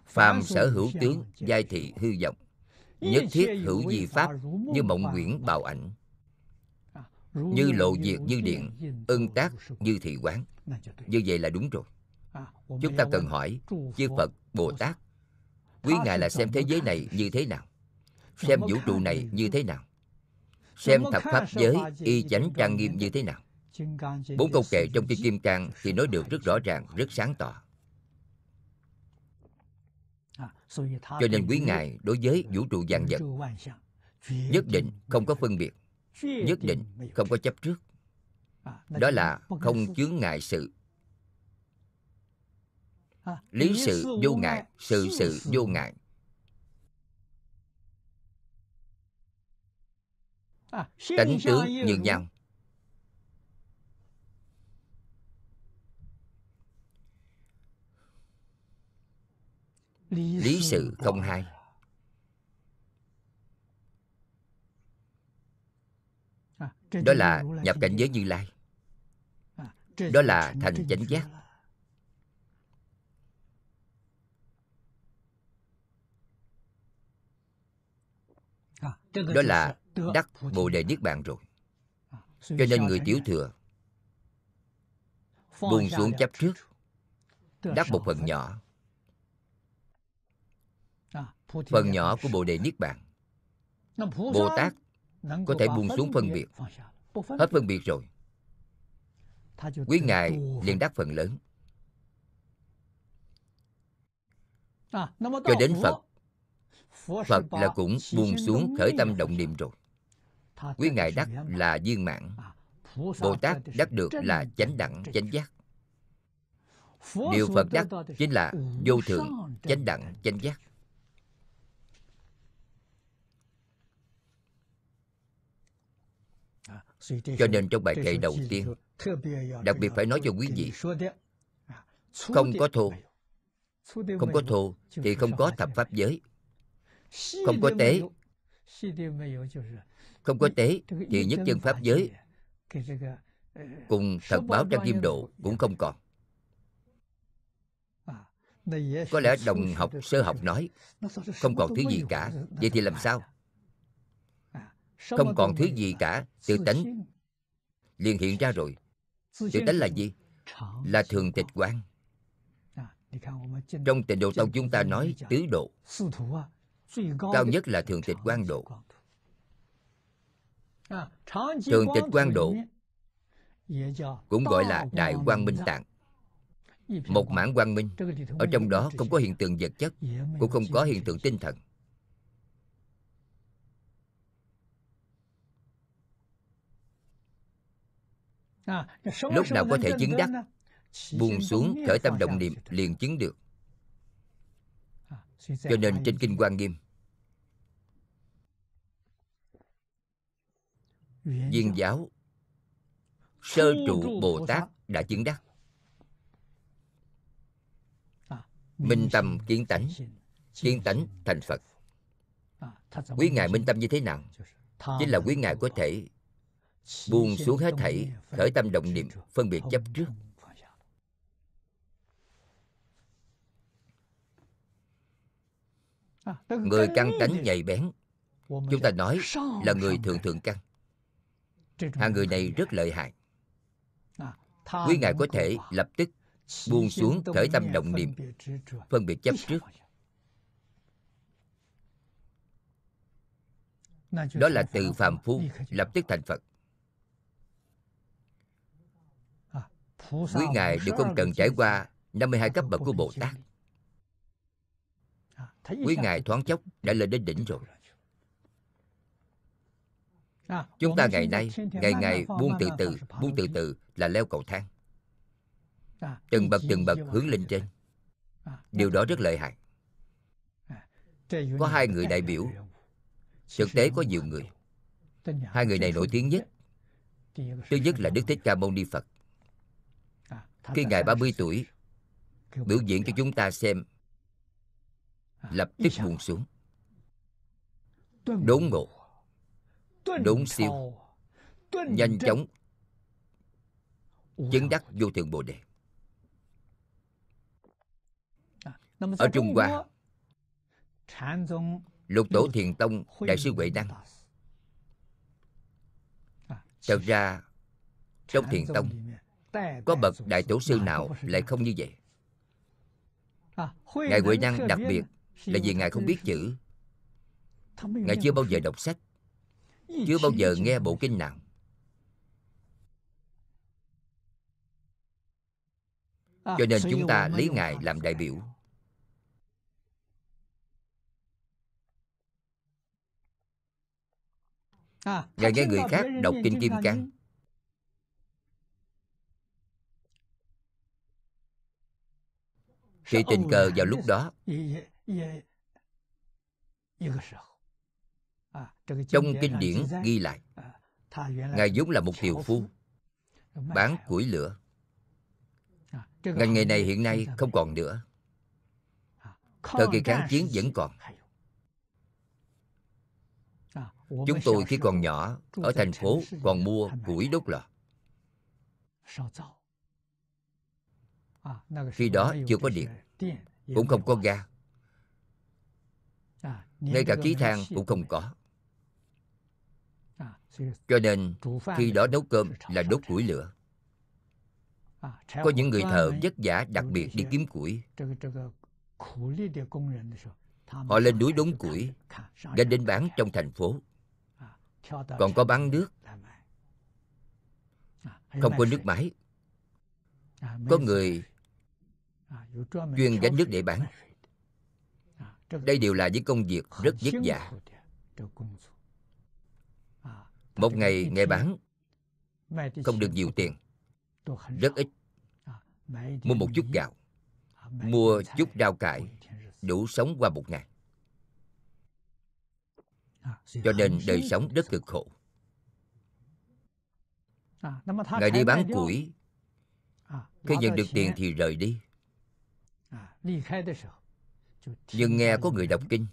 phàm sở hữu tướng, giai thị hư vọng, nhất thiết hữu di pháp, như mộng nguyễn bào ảnh, như lộ diệt như điện, ưng tác như thị quán. Như vậy là đúng rồi. Chúng ta cần hỏi chư Phật, Bồ Tát, quý ngài là xem thế giới này như thế nào, xem vũ trụ này như thế nào, xem thập pháp giới y chánh trang nghiêm như thế nào. Bốn câu kệ trong Kinh Kim Cang thì nói được rất rõ ràng, rất sáng tỏ. Cho nên quý ngài đối với vũ trụ vạn vật nhất định không có phân biệt, nhất định không có chấp trước. Đó là không chướng ngại sự. Lý sự vô ngại, sự sự vô ngại. Tánh tướng như nhau. Lý sự không hai. Đó là nhập cảnh giới Như Lai. Đó là thành chánh giác. Đó là đắc Bồ Đề Niết Bàn rồi. Cho nên người tiểu thừa buông xuống chấp trước, đắc một phần nhỏ. Phần nhỏ của Bồ Đề Niết Bàn. Bồ Tát có thể buông xuống phân biệt. Hết phân biệt rồi, quý ngài liền đắc phần lớn. Cho đến Phật, Phật là cũng buông xuống khởi tâm động niệm rồi, quý ngài đắc là viên mãn. Bồ Tát đắc được là chánh đẳng chánh giác. Điều Phật đắc chính là vô thượng chánh đẳng chánh giác. Cho nên trong bài kệ đầu tiên đặc biệt phải nói cho quý vị, không có thô. Không có thô thì không có thập pháp giới. Không có tế. Không có tế thì nhất chân pháp giới cùng thật báo trang nghiêm độ cũng không còn. Có lẽ đồng học sơ học nói không còn thứ gì cả. Vậy thì làm sao? Không còn thứ gì cả, tự tánh liền hiện ra rồi. Tự tánh là gì? Là thường tịch quán. Trong Tịnh Độ Tông chúng ta nói tứ độ, cao nhất là thường tịch quán độ. Thường tịch quán độ cũng gọi là đại quang minh tạng, một mãn quang minh. Ở trong đó không có hiện tượng vật chất, cũng không có hiện tượng tinh thần. Lúc nào có thể chứng đắc? Buông xuống khởi tâm động niệm liền chứng được. Cho nên trên Kinh Hoa Nghiêm, Viên giáo sơ trụ Bồ Tát đã chứng đắc minh tâm kiến tánh, kiến tánh thành Phật. Quý ngài minh tâm như thế nào? Chính là quý ngài có thể buông xuống hết thảy khởi tâm động niệm, phân biệt chấp trước. Người căn tánh nhạy bén, Chúng ta nói là người thượng thượng căn. Hạng người này rất lợi hại. Quý ngài có thể lập tức buông xuống khởi tâm động niệm, phân biệt chấp trước. Đó là từ phàm phu lập tức thành Phật. Quý ngài đều không cần trải qua 52 cấp bậc của Bồ Tát. Quý ngài thoáng chốc đã lên đến đỉnh rồi. Chúng ta ngày nay ngày buông từ từ, là leo cầu thang, từng bậc hướng lên trên. Điều đó rất lợi hại. Có hai người đại biểu, thực tế có nhiều người. Hai người này nổi tiếng nhất. Thứ nhất là Đức Thích Ca Mâu Ni Phật. Khi ngài 30 tuổi biểu diễn cho chúng ta xem, lập tức buông xuống, đốn ngộ, đốn siêu, nhanh chóng chứng đắc vô thượng bồ đề. Ở Trung Hoa, Lục tổ Thiền Tông Đại sư Huệ Năng. Thật ra trong Thiền Tông có bậc đại tổ sư nào lại không như vậy? Ngài Huệ Năng đặc biệt là vì ngài không biết chữ. Ngài chưa bao giờ đọc sách, chưa bao giờ nghe bộ kinh nào. Cho nên chúng ta lấy ngài làm đại biểu. Ngài nghe người khác đọc Kinh Kim Cang, khi tình cờ vào lúc đó, trong kinh điển ghi lại, ngài vốn là một tiều phu bán củi lửa. Ngành nghề này hiện nay không còn nữa. Thời kỳ kháng chiến vẫn còn. Chúng tôi khi còn nhỏ ở thành phố còn mua củi đốt lò. Khi đó chưa có điện, cũng không có ga, ngay cả khí than cũng không có. Cho nên khi đó nấu cơm là đốt củi lửa. Có những người thợ vất vả đặc biệt đi kiếm củi. Họ lên núi đốn củi để đến bán trong thành phố. Còn có bán nước. Không có nước máy. Có người chuyên gánh nước để bán. Đây đều là những công việc rất vất vả. Một ngày ngày bán không được nhiều tiền, rất ít. Mua một chút gạo, mua chút rau cải, đủ sống qua một ngày. Cho nên đời sống rất cực khổ. Ngày đi bán củi, khi nhận được tiền thì rời đi. Nhưng nghe có người đọc kinh,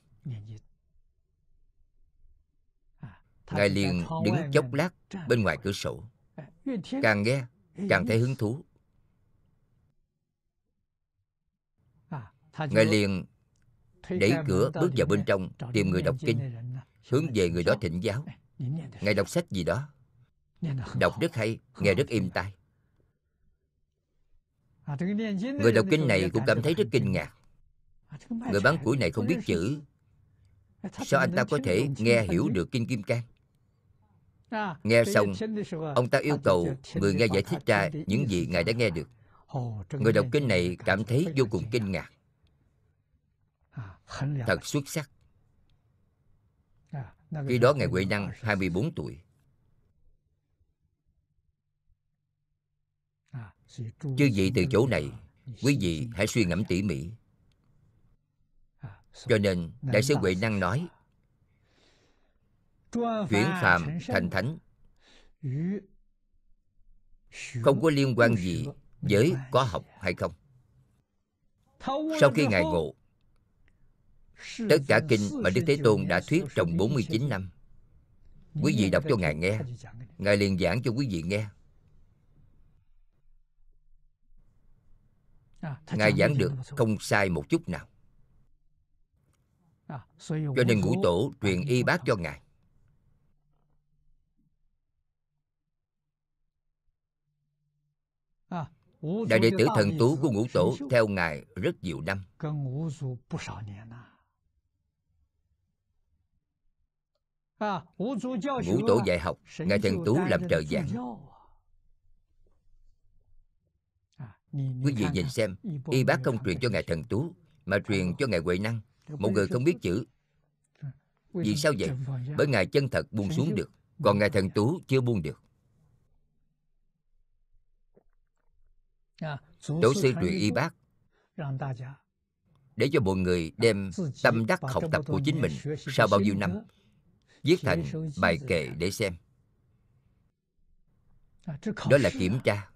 ngài liền đứng chốc lát bên ngoài cửa sổ. Càng nghe càng thấy hứng thú. Ngài liền đẩy cửa bước vào bên trong, tìm người đọc kinh, hướng về người đó thỉnh giáo. Ngài đọc sách gì đó, đọc rất hay, nghe rất êm tai. Người đọc kinh này cũng cảm thấy rất kinh ngạc. Người bán củi này không biết chữ, sao anh ta có thể nghe hiểu được Kinh Kim Cang? Nghe xong, ông ta yêu cầu người nghe giải thích ra những gì ngài đã nghe được. Người đọc kinh này cảm thấy vô cùng kinh ngạc. Thật xuất sắc. Khi đó ngài Huệ Năng 24 tuổi. Chứ gì từ chỗ này, quý vị hãy suy ngẫm tỉ mỉ. Cho nên Đại sư Huệ Năng nói, chuyển phàm thành thánh không có liên quan gì với có học hay không. Sau khi ngài ngộ, tất cả kinh mà Đức Thế Tôn đã thuyết trong 49 năm, quý vị đọc cho ngài nghe, ngài liền giảng cho quý vị nghe. Ngài giảng được không sai một chút nào. Cho nên ngũ tổ truyền y bát cho ngài. Đại đệ tử thần tú của ngũ tổ theo ngài rất nhiều năm. Ngũ tổ dạy học, ngài thần tú làm trợ giảng. Quý vị nhìn xem, y bác không truyền cho ngài thần tú mà truyền cho ngài Huệ Năng, một người không biết chữ. Vì sao vậy? Bởi ngài chân thật buông xuống được, còn ngài thần tú chưa buông được. Tổ sư truyền y bác để cho mọi người đem tâm đắc học tập của chính mình sau bao nhiêu năm viết thành bài kệ để xem. Đó là kiểm tra.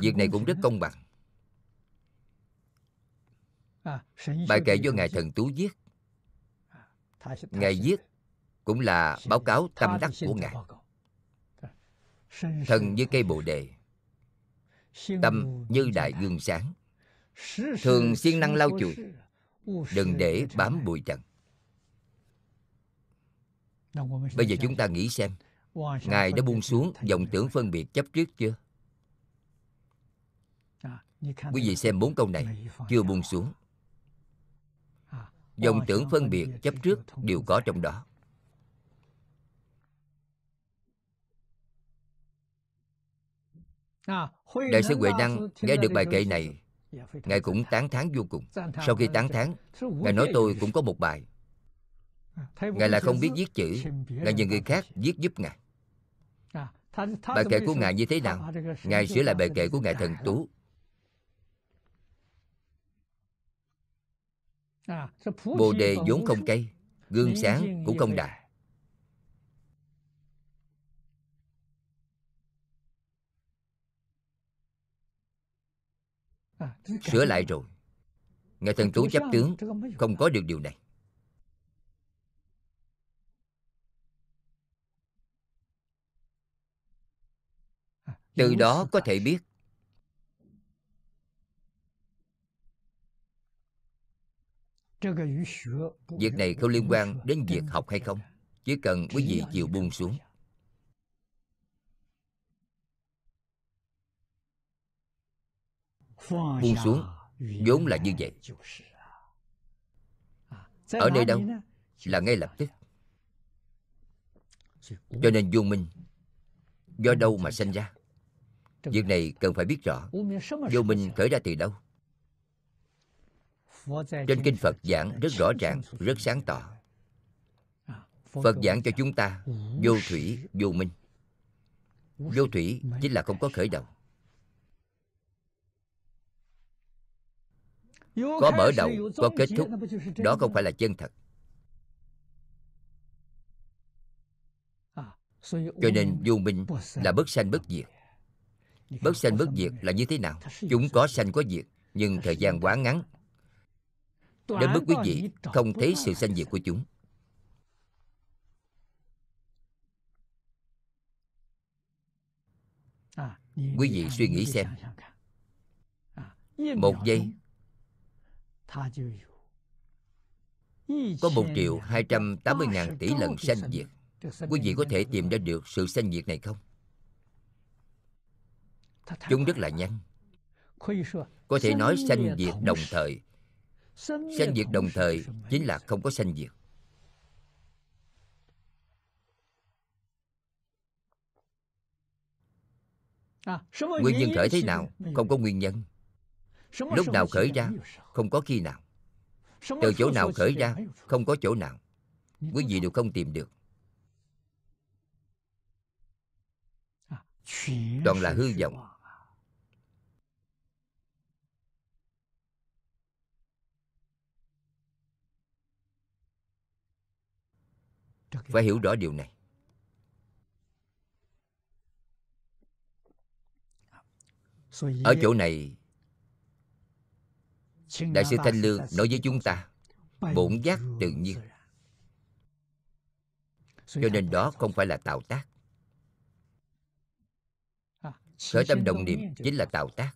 Việc này cũng rất công bằng. Bài kệ do ngài thần tú viết, ngài viết cũng là báo cáo tâm đắc của ngài. Thân như cây bồ đề, tâm như đại gương sáng, thường siêng năng lau chùi, đừng để bám bụi trần. Bây giờ chúng ta nghĩ xem, ngài đã buông xuống vọng tưởng phân biệt chấp trước chưa? Quý vị xem bốn câu này, chưa buông xuống. Vọng tưởng phân biệt chấp trước đều có trong đó. Đại sư Huệ Năng nghe được bài kệ này, ngài cũng tán thán vô cùng. Sau khi tán thán, ngài nói tôi cũng có một bài. Ngài là không biết viết chữ, ngài nhờ người khác viết giúp ngài. Bài kệ của ngài như thế nào? Ngài sửa lại bài kệ của ngài thần tú. Bồ đề vốn không cây, gương sáng cũng không đại. Sửa lại rồi. Ngài thần tú chấp tướng không có được điều này. Từ đó có thể biết việc này không liên quan đến việc học hay không, chỉ cần quý vị chịu buông xuống. Buông xuống vốn là như vậy. Ở nơi đâu? Là ngay lập tức. Cho nên vô minh do đâu mà sanh ra? Việc này cần phải biết rõ. Vô minh khởi ra từ đâu? Trên kinh Phật giảng rất rõ ràng, rất sáng tỏ. Phật giảng cho chúng ta vô thủy, vô minh. Vô thủy chính là không có khởi đầu. Có mở đầu, có kết thúc, đó không phải là chân thật. Cho nên vô minh là bất sanh bất diệt. Bất sanh bất diệt là như thế nào? Chúng có sanh có diệt, nhưng thời gian quá ngắn đến mức quý vị không thấy sự sanh diệt của chúng. Quý vị suy nghĩ xem, một giây có 1.280.000 tỷ lần sanh diệt. Quý vị có thể tìm ra được sự sanh diệt này không? Chúng rất là nhanh. Có thể nói sanh diệt đồng thời. Sanh diệt đồng thời chính là không có sanh diệt. Nguyên nhân khởi thế nào? Không có nguyên nhân. Lúc nào khởi ra? Không có khi nào. Từ chỗ nào khởi ra? Không có chỗ nào. Quý vị đều không tìm được. Toàn là hư vọng. Phải hiểu rõ điều này. Ở chỗ này, Đại sư Thanh Lương nói với chúng ta bổn giác tự nhiên. Cho nên đó không phải là tạo tác. Khởi tâm động niệm chính là tạo tác.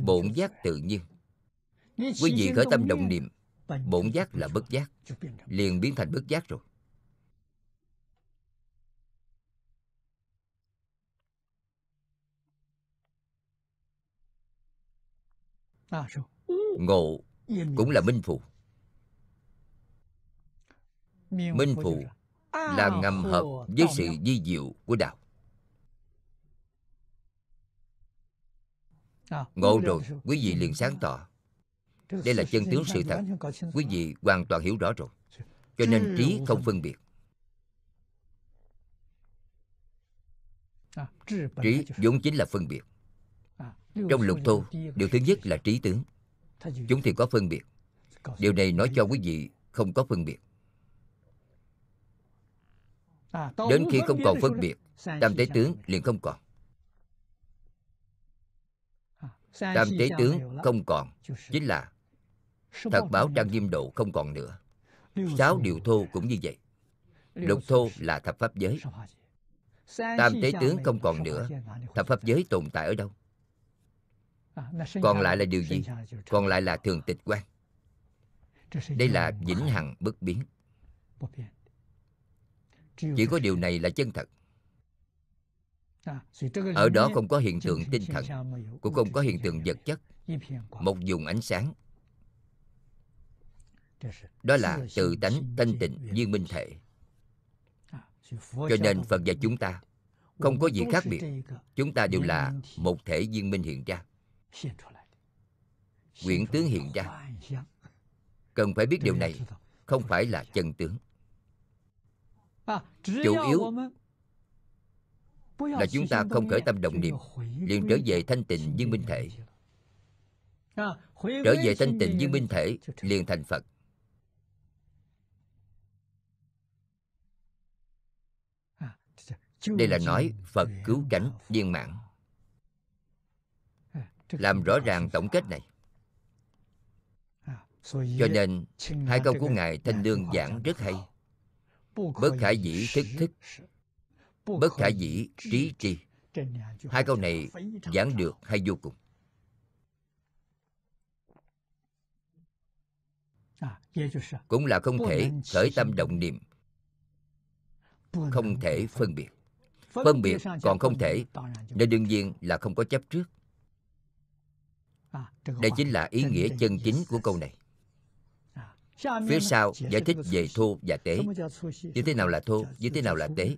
Bổn giác tự nhiên. Quý vị khởi tâm động niệm, bổn giác là bất giác, liền biến thành bất giác rồi. Ngộ cũng là minh phụ. Minh phụ là ngầm hợp với sự vi diệu của đạo. Ngộ rồi, quý vị liền sáng tỏ. Đây là chân tướng sự thật. Quý vị hoàn toàn hiểu rõ rồi. Cho nên trí không phân biệt. Trí vốn chính là phân biệt. Trong lục thô, điều thứ nhất là trí tướng. Chúng thì có phân biệt. Điều này nói cho quý vị không có phân biệt. Đến khi không còn phân biệt, tam tế tướng liền không còn. Tam tế tướng không còn, chính là thật báo trang nghiêm độ không còn nữa. Sáu điều thô cũng như vậy. Lục thô là thập pháp giới. Tam tế tướng không còn nữa, thập pháp giới tồn tại ở đâu? Còn lại là điều gì? Còn lại là thường tịch quan. Đây là vĩnh hằng bất biến. Chỉ có điều này là chân thật. Ở đó không có hiện tượng tinh thần, cũng không có hiện tượng vật chất, một vùng ánh sáng. Đó là tự tánh thanh tịnh viên minh thể. Cho nên Phật và chúng ta không có gì khác biệt. Chúng ta đều là một thể viên minh hiện ra, quyển tướng hiện ra. Cần phải biết điều này, không phải là chân tướng. Chủ yếu là chúng ta không khởi tâm động niệm, liền trở về thanh tịnh viên minh thể. Trở về thanh tịnh viên minh thể liền thành Phật. Đây là nói Phật cứu cánh viên mãn. Làm rõ ràng tổng kết này. Cho nên hai câu của Ngài Thanh Lương giảng rất hay. Bất khả dĩ thức thức, bất khả dĩ trí tri. Hai câu này giảng được hay vô cùng. Cũng là không thể khởi tâm động niệm, không thể phân biệt. Phân biệt còn không thể, nên đương nhiên là không có chấp trước. Đây chính là ý nghĩa chân chính của câu này. Phía sau giải thích về thô và tế. Như thế nào là thô, như thế nào là tế.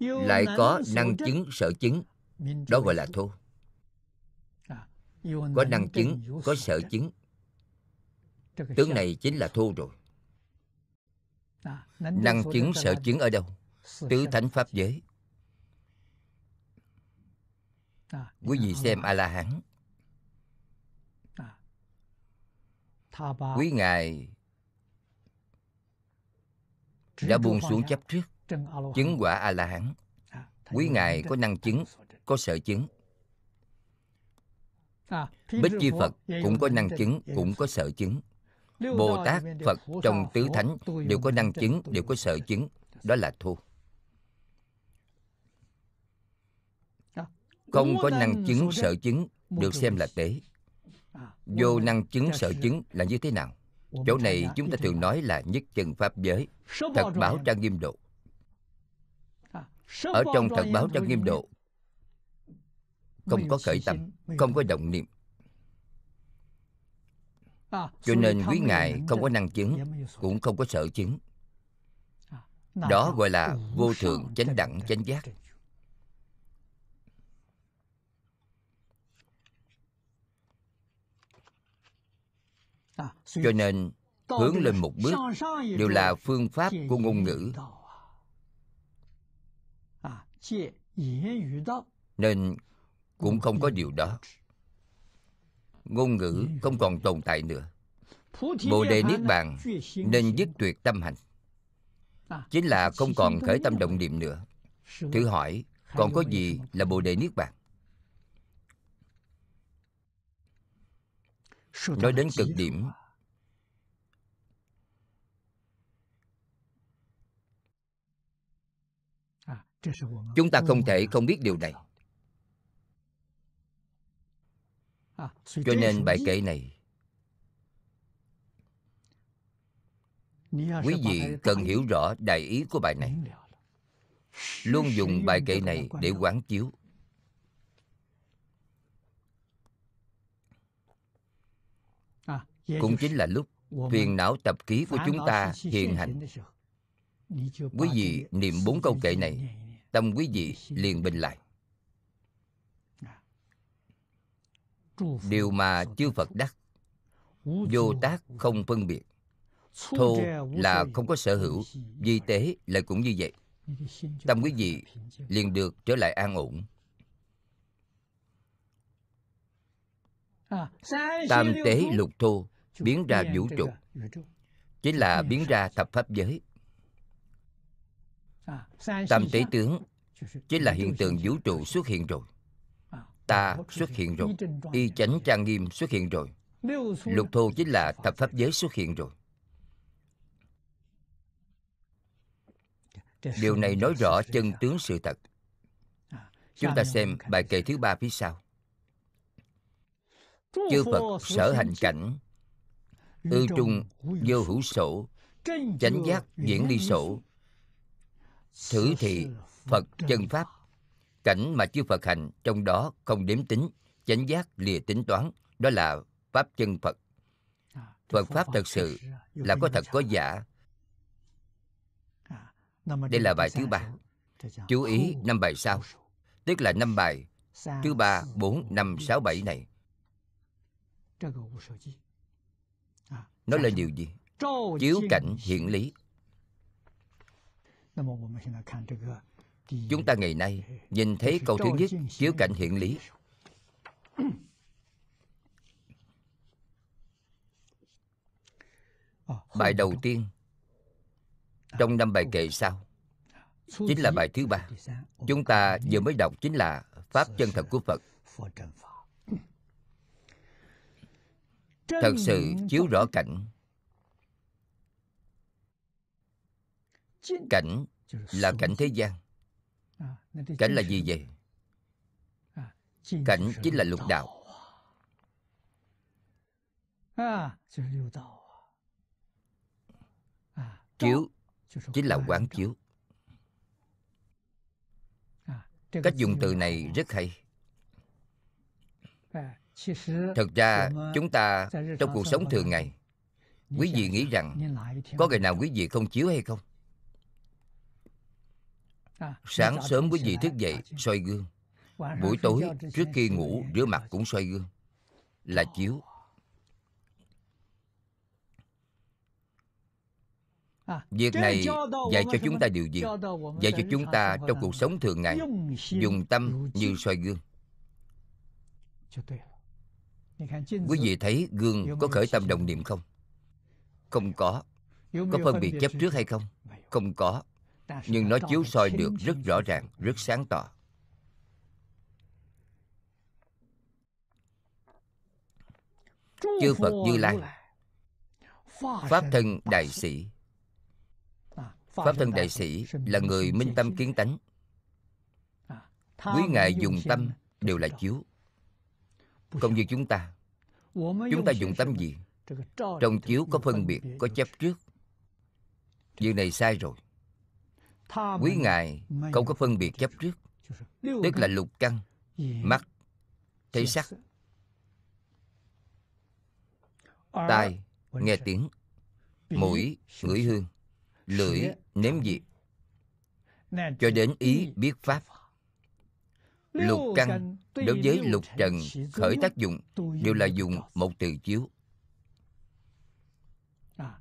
Lại có năng chứng, sở chứng, đó gọi là thô. Có năng chứng, có sở chứng, tướng này chính là thô rồi. Năng chứng, sở chứng ở đâu? Tứ thánh pháp giới. Quý vị xem A-la-hán, quý Ngài đã buông xuống chấp trước, chứng quả A-la-hán. Quý Ngài có năng chứng, có sở chứng. Bích Chi Phật cũng có năng chứng, cũng có sở chứng. Bồ Tát, Phật trong tứ thánh đều có năng chứng, đều có sở chứng. Đó là thô. Không có năng chứng, sở chứng được xem là tế. Vô năng chứng, sở chứng là như thế nào? Chỗ này chúng ta thường nói là nhất chân pháp giới, thật báo trang nghiêm độ. Ở trong thật báo trang nghiêm độ không có khởi tâm, không có động niệm. Cho nên quý Ngài không có năng chứng, cũng không có sở chứng. Đó gọi là vô thượng chánh đẳng chánh giác. Cho nên hướng lên một bước đều là phương pháp của ngôn ngữ. Nên cũng không có điều đó. Ngôn ngữ không còn tồn tại nữa. Bồ đề niết bàn nên dứt tuyệt tâm hành, chính là không còn khởi tâm động niệm nữa. Thử hỏi còn có gì là bồ đề niết bàn? Nói đến cực điểm, chúng ta không thể không biết điều này. Cho nên bài kệ này quý vị cần hiểu rõ đại ý của bài này. Luôn dùng bài kệ này để quán chiếu. Cũng chính là lúc phiền não tập khí của chúng ta hiện hành. Quý vị niệm 4 câu kệ này, tâm quý vị liền bình lại. Điều mà chư Phật đắc, vô tác không phân biệt. Thô là không có sở hữu, vi tế lại cũng như vậy. Tâm quý vị liền được trở lại an ổn. Tam tế lục thô biến ra vũ trụ, chính là biến ra thập pháp giới. Tam tế tướng chính là hiện tượng vũ trụ xuất hiện rồi, ta xuất hiện rồi, y chánh trang nghiêm xuất hiện rồi, lục thô chính là thập pháp giới xuất hiện rồi. Điều này nói rõ chân tướng sự thật. Chúng ta xem bài kệ thứ 3 phía sau. Chư Phật sở hành cảnh, ư trung vô hữu sổ, chánh giác diễn ly sổ, thử thị Phật chân pháp. Cảnh mà chư Phật hành trong đó không đếm tính, chánh giác lìa tính toán, đó là pháp chân Phật. Phật pháp thật sự là có thật có giả. Đây là bài thứ 3. Chú ý 5 bài sau, tức là 5 bài thứ 3, 4, 5, 6, 7 này. Nó là điều gì? Chiếu cảnh hiện lý. Chúng ta ngày nay nhìn thấy câu thứ nhất, chiếu cảnh hiện lý. Bài đầu tiên trong 5 bài kệ sau chính là bài thứ 3. Chúng ta vừa mới đọc chính là pháp chân thật của Phật. Thật sự chiếu rõ cảnh. Cảnh là cảnh thế gian. Cảnh là gì vậy? Cảnh chính là lục đạo. Chiếu chính là quán chiếu. Cách dùng từ này rất hay. Thật ra chúng ta trong cuộc sống thường ngày, quý vị nghĩ rằng có ngày nào quý vị không chiếu hay không? Sáng sớm quý vị thức dậy soi gương, buổi tối trước khi ngủ rửa mặt cũng soi gương, là chiếu. Việc này dạy cho chúng ta điều gì? Dạy cho chúng ta trong cuộc sống thường ngày dùng tâm như soi gương. Quý vị thấy gương có khởi tâm đồng niệm không? Không có. Có phân biệt chấp trước hay không? Không có. Nhưng nó chiếu soi được rất rõ ràng, rất sáng tỏ. Chư Phật Như Lai, Pháp Thân Đại Sĩ. Pháp Thân Đại Sĩ là người minh tâm kiến tánh. Quý ngài dùng tâm đều là chiếu. Không như chúng ta. Chúng ta dùng tâm gì? Trong chiếu có phân biệt, có chấp trước. Điều này sai rồi. Quý ngài không có phân biệt chấp trước, tức là lục căn, mắt thấy sắc, tai nghe tiếng, mũi ngửi hương, lưỡi nếm vị, cho đến ý biết pháp. Lục căn đối với lục trần khởi tác dụng đều là dùng một từ chiếu.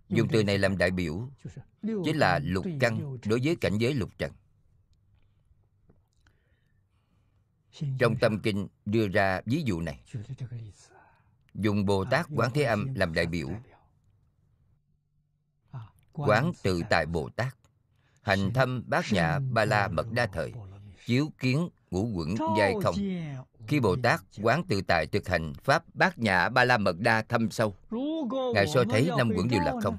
Dùng từ này làm đại biểu, chính là lục căn đối với cảnh giới lục trần. Trong Tâm Kinh đưa ra ví dụ này, dùng Bồ Tát Quán Thế Âm làm đại biểu. Quán tự tại Bồ Tát, hành thâm Bát Nhã Ba La Mật Đa thời, chiếu kiến ngũ quẩn giai không. Khi Bồ Tát Quán tự tại thực hành pháp Bát Nhã Ba La Mật Đa thâm sâu, ngài soi thấy 5 quẩn đều là không.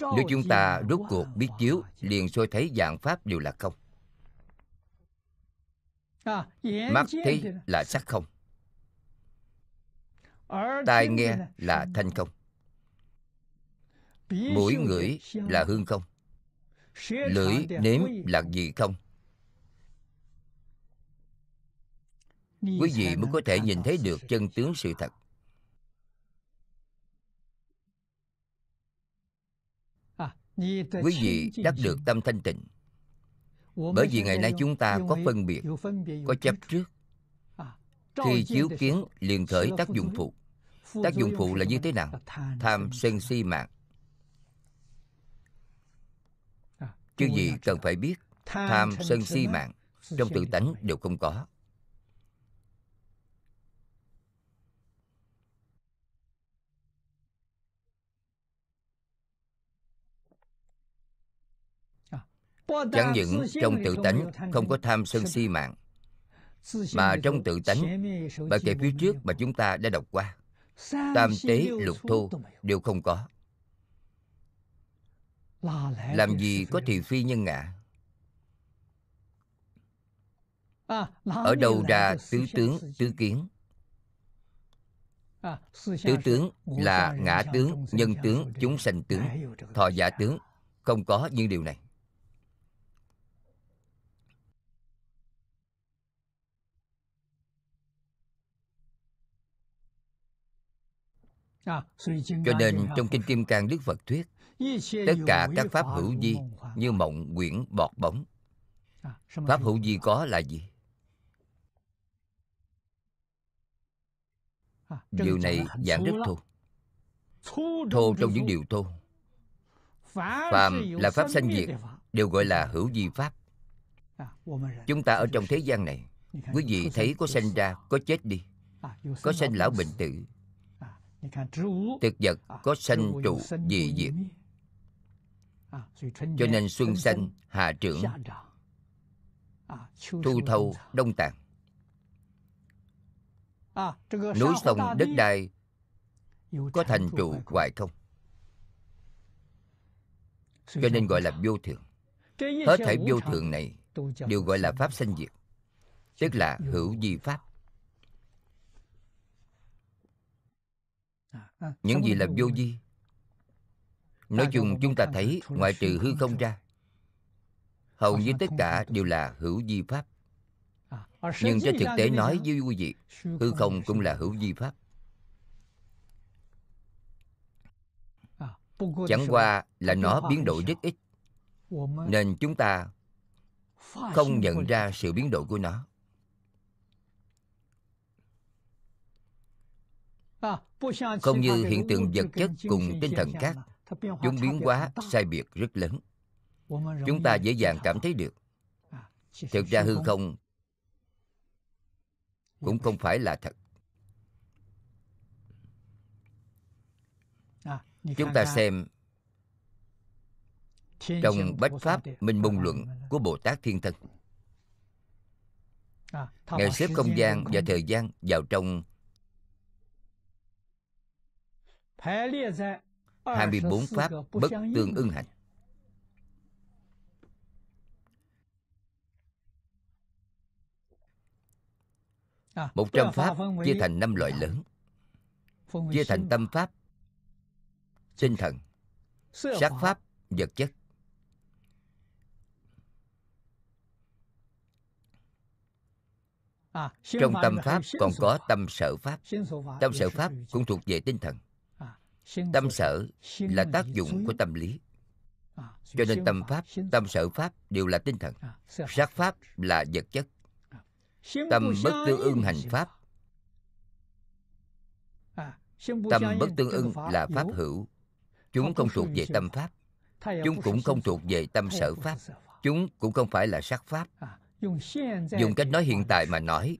Nếu chúng ta rốt cuộc biết chiếu, liền soi thấy dạng pháp đều là không. Mắt thấy là sắc không, Tai nghe là thanh không, mũi ngửi là hương không, lưỡi nếm là vị không. Quý vị mới có thể nhìn thấy được chân tướng sự thật. Quý vị đắc được tâm thanh tịnh. Bởi vì ngày nay chúng ta có phân biệt, có chấp trước. Khi chiếu kiến liền khởi tác dụng phụ. Tác dụng phụ là như thế nào? Tham, sân, si, mạng. Chứ gì cần phải biết, tham, sân, si, mạng trong tự tánh đều không có. Chẳng những trong tự tánh không có tham sân si mạng, mà trong tự tánh bài kệ phía trước mà chúng ta đã đọc qua, tam tế lục thô đều không có. Làm gì có thị phi nhân ngã? Ở đâu ra tứ tướng, tứ kiến? Tứ tướng là ngã tướng, nhân tướng, chúng sanh tướng, thọ giả tướng. Không có những điều này. Cho nên trong Kinh Kim Cang Đức Phật thuyết tất cả các pháp hữu vi như mộng, quyển, bọt bóng. Pháp hữu vi có là gì? Điều này giảng rất thô. Thô trong những điều thô. Phàm là pháp sanh diệt đều gọi là hữu vi pháp. Chúng ta ở trong thế gian này, quý vị thấy có sanh ra, có chết đi, có sanh lão bệnh tử. Thực vật có sanh trụ dị diệt. Cho nên xuân sanh, hạ trưởng, thu thâu, đông tàn. Núi sông đất đai có thành trụ hoại không. Cho nên gọi là vô thường. Hết thảy vô thường này đều gọi là pháp sanh diệt, tức là hữu vi pháp. Những gì là vô vi? Nói chung chúng ta thấy ngoại trừ hư không ra, hầu như tất cả đều là hữu vi pháp. Nhưng trên thực tế nói với quý vị, hư không cũng là hữu vi pháp. Chẳng qua là nó biến đổi rất ít, nên chúng ta không nhận ra sự biến đổi của nó. Không như hiện tượng vật chất cùng tinh thần khác, chúng biến hóa sai biệt rất lớn. Chúng ta dễ dàng cảm thấy được. Thực ra hư không cũng không phải là thật. Chúng ta xem trong Bách Pháp Minh Môn Luận của Bồ Tát Thiên Thân, Ngài xếp không gian và thời gian vào trong 24 pháp bất tương ưng hành. Một trăm pháp chia thành 5 loại lớn, chia thành tâm pháp, tinh thần, sắc pháp, vật chất. Trong tâm pháp còn có tâm sở pháp. Tâm sở pháp cũng thuộc về tinh thần. Tâm sở là tác dụng của tâm lý. Cho nên tâm pháp, tâm sở pháp đều là tinh thần. Sắc pháp là vật chất. Tâm bất tương ưng hành pháp. Tâm bất tương ưng là pháp hữu. Chúng không thuộc về tâm pháp. Chúng cũng không thuộc về tâm sở pháp. Chúng cũng không phải là sắc pháp. Dùng cách nói hiện tại mà nói,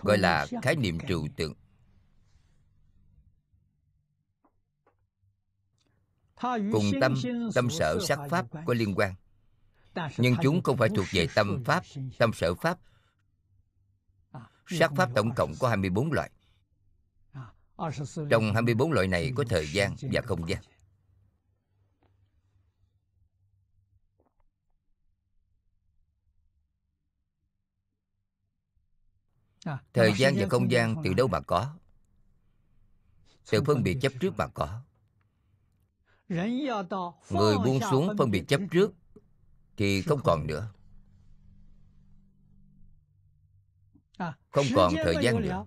gọi là khái niệm trừu tượng. Cùng tâm, tâm sở, sắc pháp có liên quan. Nhưng chúng không phải thuộc về tâm pháp, tâm sở pháp. Sắc pháp tổng cộng có 24 loại. Trong 24 loại này có thời gian và không gian. Thời gian và không gian từ đâu mà có? Tự phân biệt chấp trước mà có. Người buông xuống phân biệt chấp trước thì không còn nữa, không còn thời gian nữa.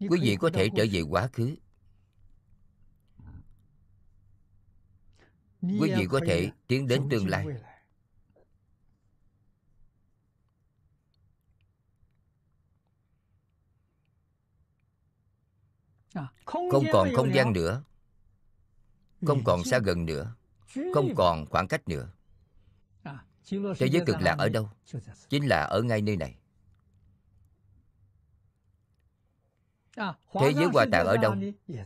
Quý vị có thể trở về quá khứ, quý vị có thể tiến đến tương lai. Không còn không gian nữa, không còn xa gần nữa, không còn khoảng cách nữa. Thế giới cực lạc ở đâu? Chính là ở ngay nơi này. Thế giới Hoa Tạng ở đâu?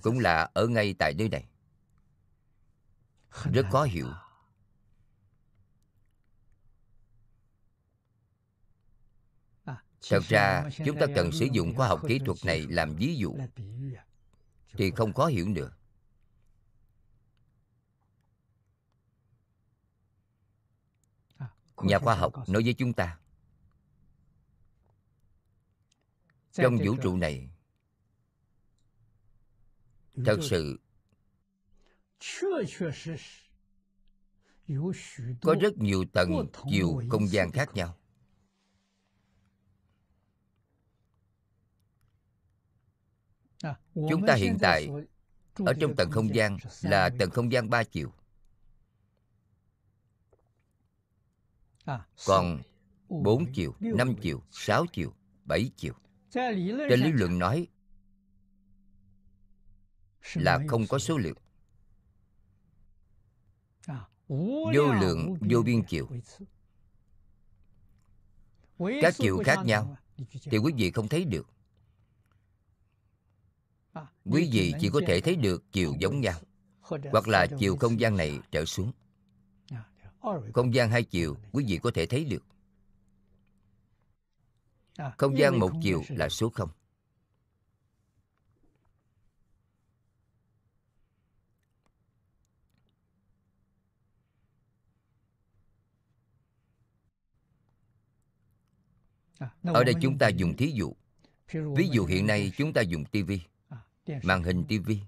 Cũng là ở ngay tại nơi này. Rất khó hiểu. Thật ra chúng ta cần sử dụng khoa học kỹ thuật này làm ví dụ thì không khó hiểu nữa. Nhà khoa học nói với chúng ta, trong vũ trụ này thật sự có rất nhiều tầng chiều không gian khác nhau. Chúng ta hiện tại ở trong tầng không gian là tầng không gian 3 chiều. Còn 4 chiều, 5 chiều, 6 chiều, 7 chiều. Trên lý luận nói là không có số lượng. Vô lượng, vô biên chiều. Các chiều khác nhau thì quý vị không thấy được. Quý vị chỉ có thể thấy được chiều giống nhau, hoặc là chiều không gian này trở xuống. Không gian 2 chiều quý vị có thể thấy được. Không gian 1 chiều là số 0. Ở đây chúng ta dùng thí dụ. Ví dụ hiện nay chúng ta dùng tivi, màn hình tivi.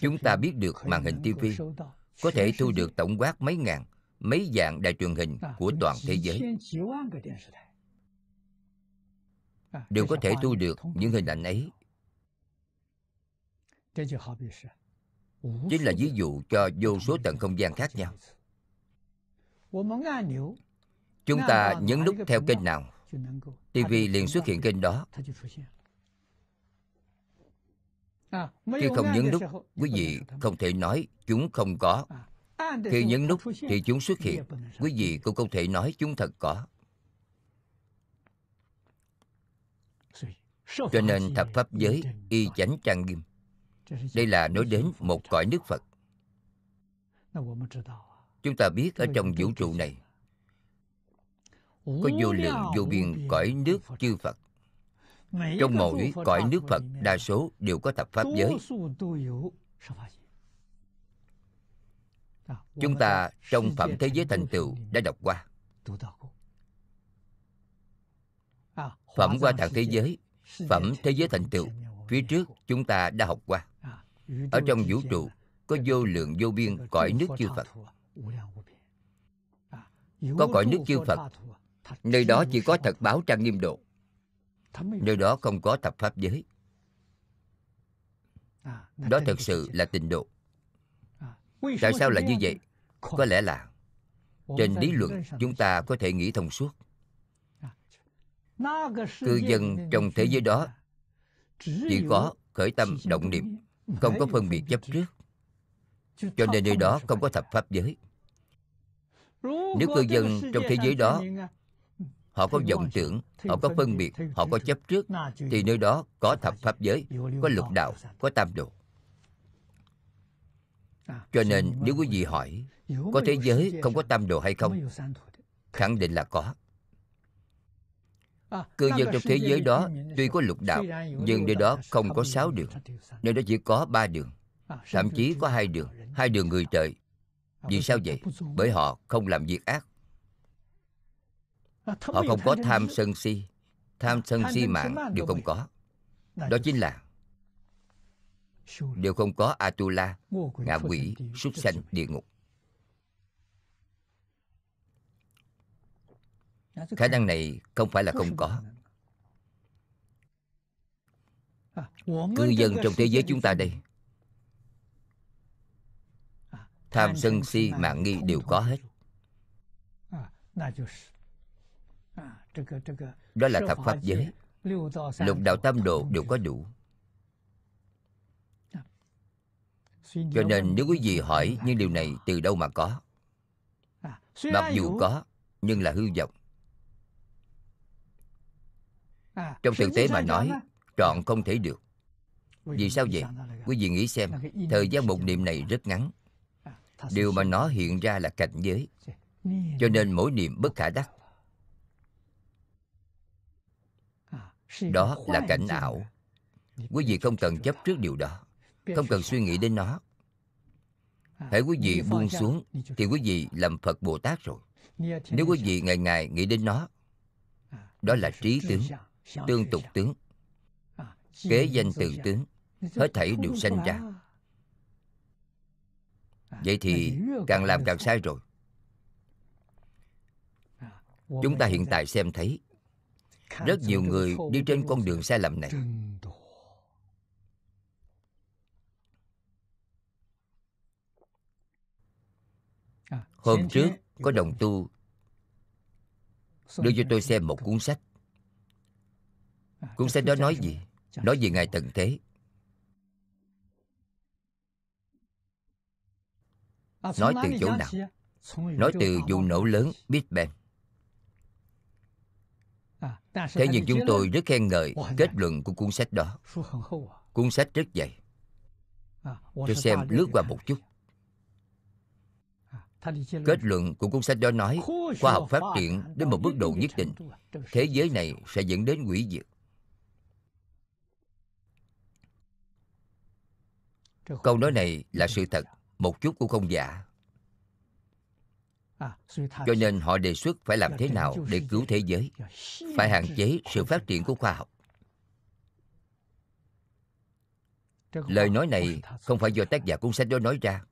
Chúng ta biết được màn hình tivi có thể thu được tổng quát mấy ngàn, mấy vạn đài truyền hình của toàn thế giới, đều có thể thu được những hình ảnh ấy. Chính là ví dụ cho vô số tầng không gian khác nhau. Chúng ta nhấn nút theo kênh nào, TV liền xuất hiện kênh đó. Khi không nhấn nút, quý vị không thể nói chúng không có. Khi nhấn nút thì chúng xuất hiện, quý vị cũng không thể nói chúng thật có. Cho nên thập pháp giới y chánh trang nghiêm. Đây là nói đến một cõi nước Phật. Chúng ta biết ở trong vũ trụ này có vô lượng vô biên cõi nước chư Phật. Trong mỗi cõi nước Phật đa số đều có thập pháp giới. Chúng ta trong phẩm thế giới thành tựu đã đọc qua. Phẩm Hoa Tạng thế giới, phẩm thế giới thành tựu phía trước chúng ta đã học qua. Ở trong vũ trụ có vô lượng vô biên cõi nước chư Phật. Có cõi nước chư Phật, nơi đó chỉ có thật báo trang nghiêm độ, nơi đó không có thập pháp giới. Đó thật sự là tịnh độ. Tại sao là như vậy? Có lẽ là trên lý luận chúng ta có thể nghĩ thông suốt. Cư dân trong thế giới đó chỉ có khởi tâm động niệm, không có phân biệt chấp trước, cho nên nơi đó không có thập pháp giới. Nếu cư dân trong thế giới đó họ có vọng tưởng, họ có phân biệt, họ có chấp trước, thì nơi đó có thập pháp giới, có lục đạo, có tam độ. Cho nên nếu quý vị hỏi có thế giới không có tam độ hay không, khẳng định là có. Cư dân trong thế giới đó tuy có lục đạo, nhưng nơi đó không có 6 đường, nơi đó chỉ có 3 đường, thậm chí có 2 đường, 2 đường người trời. Vì sao vậy? Bởi họ không làm việc ác, họ không có tham sân si, tham sân si mạng đều không có. Đó chính là đều không có Atula, ngạ quỷ, súc sanh, địa ngục. Khả năng này không phải là không có. Cư dân trong thế giới chúng ta đây, tham sân si mạng nghi đều có hết. Đó là thập pháp giới, lục đạo tam độ đều có đủ. Cho nên nếu quý vị hỏi những điều này từ đâu mà có, mặc dù có nhưng là hư vọng. Trong thực tế mà nói, trọn không thể được. Vì sao vậy? Quý vị nghĩ xem, thời gian một niệm này rất ngắn. Điều mà nó hiện ra là cảnh giới. Cho nên mỗi niệm bất khả đắc. Đó là cảnh ảo. Quý vị không cần chấp trước điều đó, không cần suy nghĩ đến nó. Hễ quý vị buông xuống thì quý vị làm Phật Bồ Tát rồi. Nếu quý vị ngày ngày nghĩ đến nó, đó là trí tướng, tương tục tướng, kế danh từ tướng, hết thảy đều sanh ra. Vậy thì càng làm càng sai rồi. Chúng ta hiện tại xem thấy rất nhiều người đi trên con đường sai lầm này. Hôm trước có đồng tu đưa cho tôi xem một cuốn sách. Cuốn sách đó nói gì? Nói về Ngài Tận Thế. Nói từ chỗ nào? Nói từ vụ nổ lớn Big Bang. Thế nhưng chúng tôi rất khen ngợi kết luận của cuốn sách đó. Cuốn sách rất dày. Tôi xem lướt qua một chút. Kết luận của cuốn sách đó nói khoa học phát triển đến một mức độ nhất định, thế giới này sẽ dẫn đến hủy diệt. Câu nói này là sự thật, một chút cũng không giả. Cho nên họ đề xuất phải làm thế nào để cứu thế giới, phải hạn chế sự phát triển của khoa học. Lời nói này không phải do tác giả cuốn sách đó nói ra.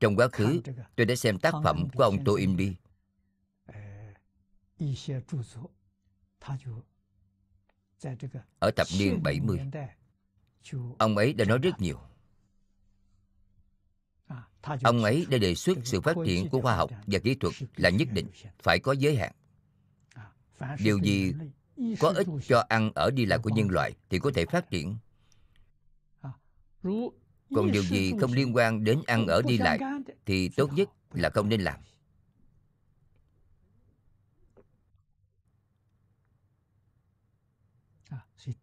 Trong quá khứ, tôi đã xem tác phẩm của ông Toynbee. Ở thập niên 70, ông ấy đã nói rất nhiều. Ông ấy đã đề xuất sự phát triển của khoa học và kỹ thuật là nhất định phải có giới hạn. Điều gì có ích cho ăn ở đi lại của nhân loại thì có thể phát triển. Còn điều gì không liên quan đến ăn ở đi lại thì tốt nhất là không nên làm.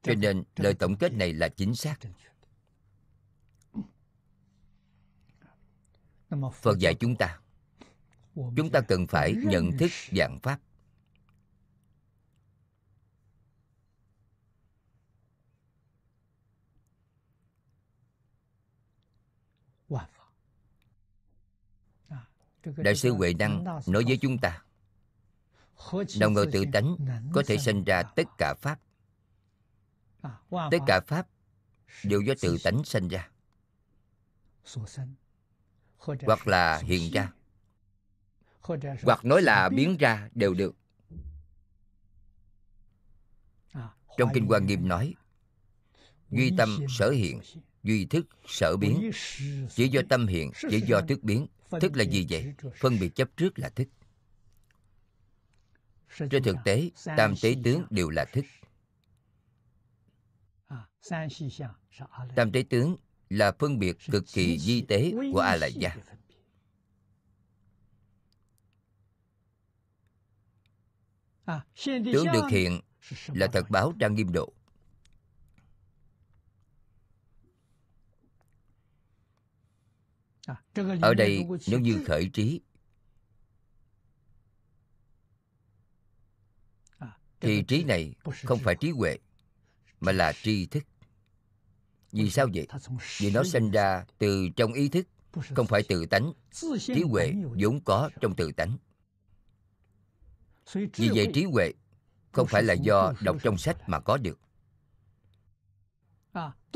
Cho nên lời tổng kết này là chính xác. Phật dạy chúng ta cần phải nhận thức vạn pháp. Đại sư Huệ Năng nói với chúng ta, đồng ngờ tự tánh có thể sinh ra tất cả pháp. Tất cả pháp đều do tự tánh sinh ra, hoặc là hiện ra, hoặc nói là biến ra đều được. Trong Kinh Hoa Nghiêm nói, duy tâm sở hiện, duy thức sở biến. Chỉ do tâm hiện, chỉ do thức biến. Thức là gì vậy? Phân biệt chấp trước là thức. Trên thực tế, tam tế tướng đều là thức. Tam tế tướng là phân biệt cực kỳ vi tế của A Lại Gia. Tướng được hiện là thật báo trang nghiêm độ. Ở đây nếu như khởi trí thì trí này không phải trí huệ mà là tri thức. Vì sao vậy? Vì nó sinh ra từ trong ý thức, không phải tự tánh. Trí huệ vốn có trong tự tánh. Vì vậy trí huệ không phải là do đọc trong sách mà có được.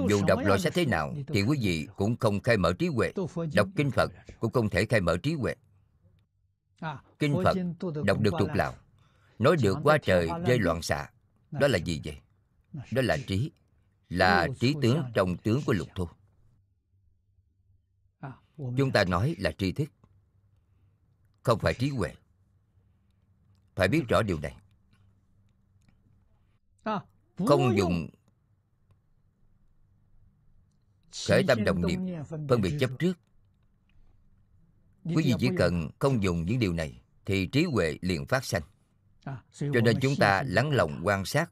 Dù đọc loại sách thế nào thì quý vị cũng không khai mở trí huệ. Đọc kinh Phật cũng không thể khai mở trí huệ. Kinh Phật đọc được thuộc lào, nói được quá trời rơi loạn xạ. Đó là gì vậy? Đó là trí, là trí tướng trong tướng của Lục Thô. Chúng ta nói là tri thức, không phải trí huệ. Phải biết rõ điều này. Không dùng khởi tâm đồng niệm, phân biệt chấp trước. Quý vị chỉ cần không dùng những điều này thì trí huệ liền phát sanh. Cho nên chúng ta lắng lòng quan sát,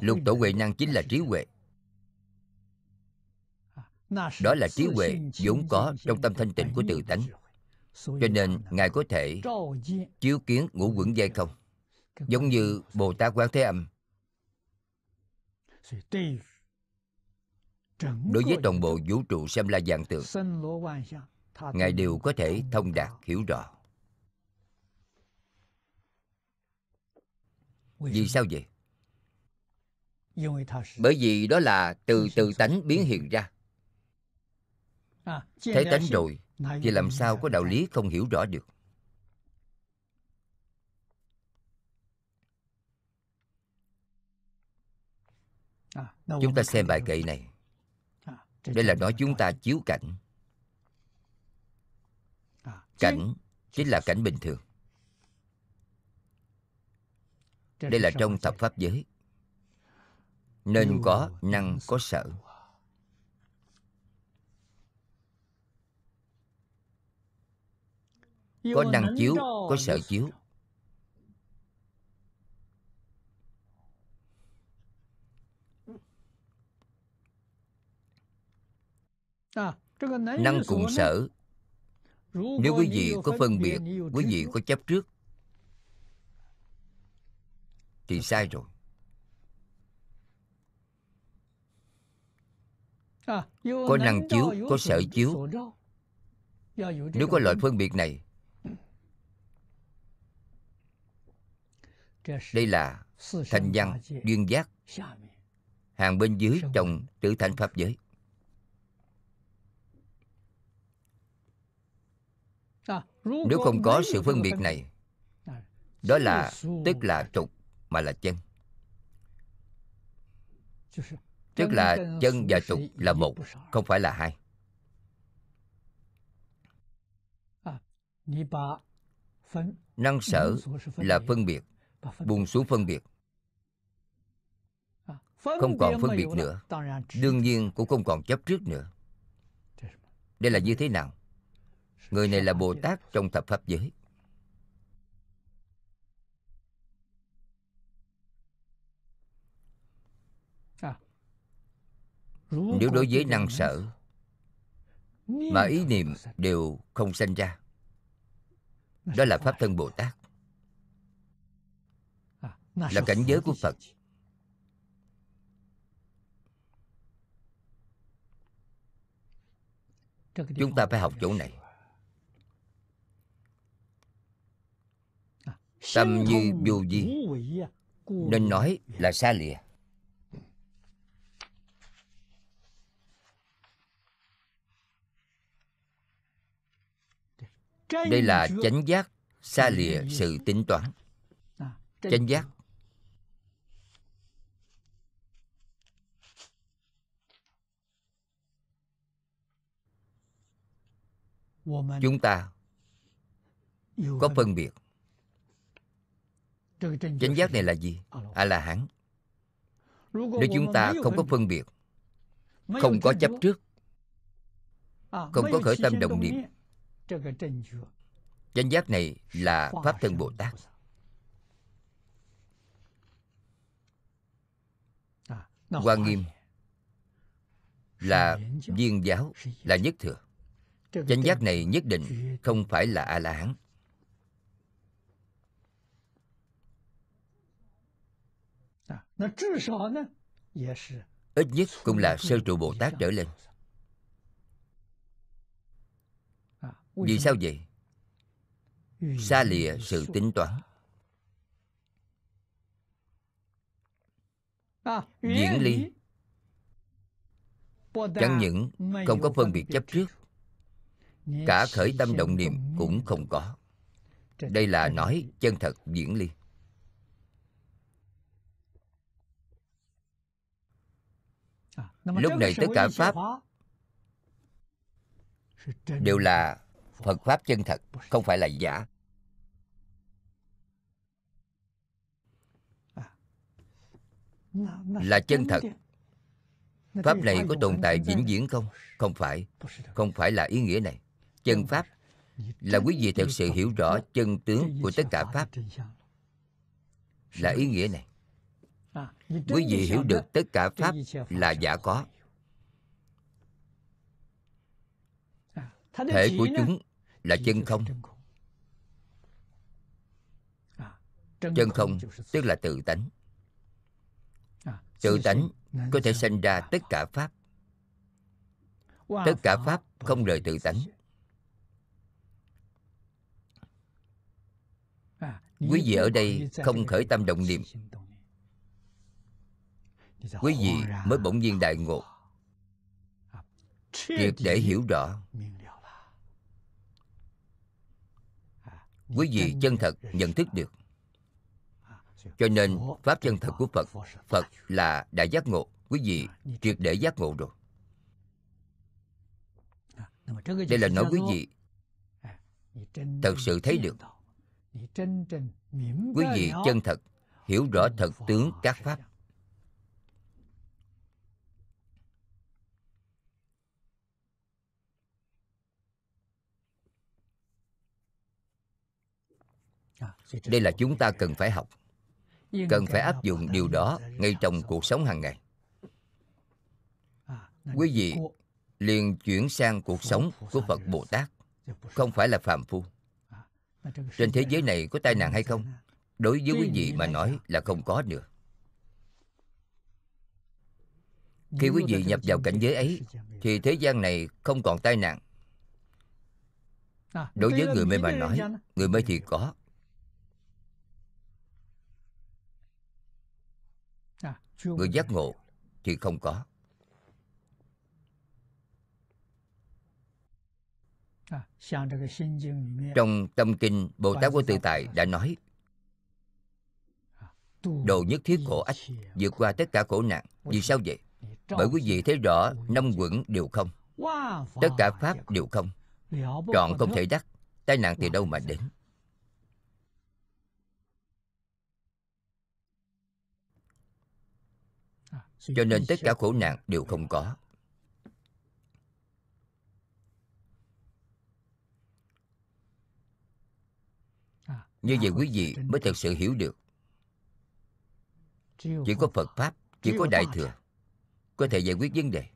Lục tổ Huệ Năng chính là trí huệ. Đó là trí huệ vốn có trong tâm thanh tịnh của tự tánh. Cho nên Ngài có thể chiếu kiến ngũ quẩn giai không, giống như Bồ Tát Quán Thế Âm. Đối với toàn bộ vũ trụ xem la vạn tượng, Ngài đều có thể thông đạt hiểu rõ. Vì sao vậy? Bởi vì đó là từ tự tánh biến hiện ra. Thấy tánh rồi thì làm sao có đạo lý không hiểu rõ được. Chúng ta xem bài kệ này, đây là nói chúng ta chiếu cảnh. Cảnh chính là cảnh bình thường. Đây là trong thập pháp giới, nên có năng có sở. Có năng chiếu, có sở chiếu. Năng cùng sở, nếu quý vị có phân biệt, quý vị có chấp trước thì sai rồi. Có năng chiếu, có sở chiếu. Nếu có loại phân biệt này, đây là thành văn, duyên giác, hàng bên dưới trong tứ thánh pháp giới. Nếu không có sự phân biệt này, đó là tức là trục mà là chân. Tức là chân và trục là một, không phải là hai. Năng sở là phân biệt, buông xuống phân biệt, không còn phân biệt nữa, đương nhiên cũng không còn chấp trước nữa. Đây là như thế nào? Người này là Bồ Tát trong thập pháp giới. Nếu đối với năng sở mà ý niệm đều không sanh ra, đó là pháp thân Bồ Tát, là cảnh giới của Phật. Chúng ta phải học chỗ này. Tâm như vô vi, nên nói là xa lìa. Đây là chánh giác, xa lìa sự tính toán. Chánh giác chúng ta có phân biệt. Chánh giác này là gì? A-la-hán. Nếu chúng ta không có phân biệt, không có chấp trước, không có khởi tâm động niệm, chánh giác này là pháp thân Bồ Tát. Hoa Nghiêm là viên giáo, là nhất thừa. Chánh giác này nhất định không phải là A-la-hán. Ít nhất cũng là sơ trụ Bồ Tát trở lên. Vì sao vậy? Xa lìa sự tính toán. Diễn ly, chẳng những không có phân biệt chấp trước, cả khởi tâm động niệm cũng không có. Đây là nói chân thật diễn ly. Lúc này tất cả pháp đều là Phật pháp chân thật, không phải là giả. Là chân thật. Pháp này có tồn tại vĩnh viễn không? Không phải. Không phải là ý nghĩa này. Chân pháp là quý vị thật sự hiểu rõ chân tướng của tất cả pháp, là ý nghĩa này. Quý vị hiểu được tất cả pháp là giả có, thể của chúng là chân không. Chân không tức là tự tánh. Tự tánh có thể sanh ra tất cả pháp. Tất cả pháp không rời tự tánh. Quý vị ở đây không khởi tâm động niệm, quý vị mới bỗng nhiên đại ngộ, triệt để hiểu rõ. Quý vị chân thật nhận thức được. Cho nên pháp chân thật của Phật, Phật là đại giác ngộ. Quý vị triệt để giác ngộ rồi. Đây là nói quý vị thật sự thấy được. Quý vị chân thật hiểu rõ thật tướng các pháp. Đây là chúng ta cần phải học, cần phải áp dụng điều đó ngay trong cuộc sống hàng ngày. Quý vị liền chuyển sang cuộc sống của Phật Bồ Tát, không phải là phàm phu. Trên thế giới này có tai nạn hay không? Đối với quý vị mà nói là không có nữa. Khi quý vị nhập vào cảnh giới ấy, thì thế gian này không còn tai nạn. Đối với người mê mà nói, người mê thì có. Người giác ngộ thì không có. Trong Tâm Kinh, Bồ Tát Vô Tự Tại đã nói: đồ nhất thiết khổ ách, vượt qua tất cả khổ nạn. Vì sao vậy? Bởi quý vị thấy rõ năm uẩn đều không, tất cả pháp đều không, trọn không thể đắc. Tai nạn từ đâu mà đến? Cho nên tất cả khổ nạn đều không có. Như vậy quý vị mới thật sự hiểu được. Chỉ có Phật Pháp, chỉ có Đại Thừa có thể giải quyết vấn đề.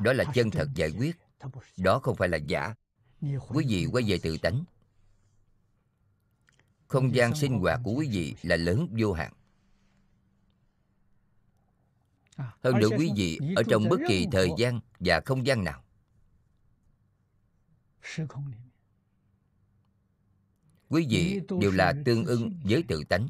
Đó là chân thật giải quyết, đó không phải là giả. Quý vị quay về tự tánh. Không gian sinh hoạt của quý vị là lớn vô hạn. Hơn nữa quý vị ở trong bất kỳ thời gian và không gian nào. Quý vị đều là tương ưng với tự tánh.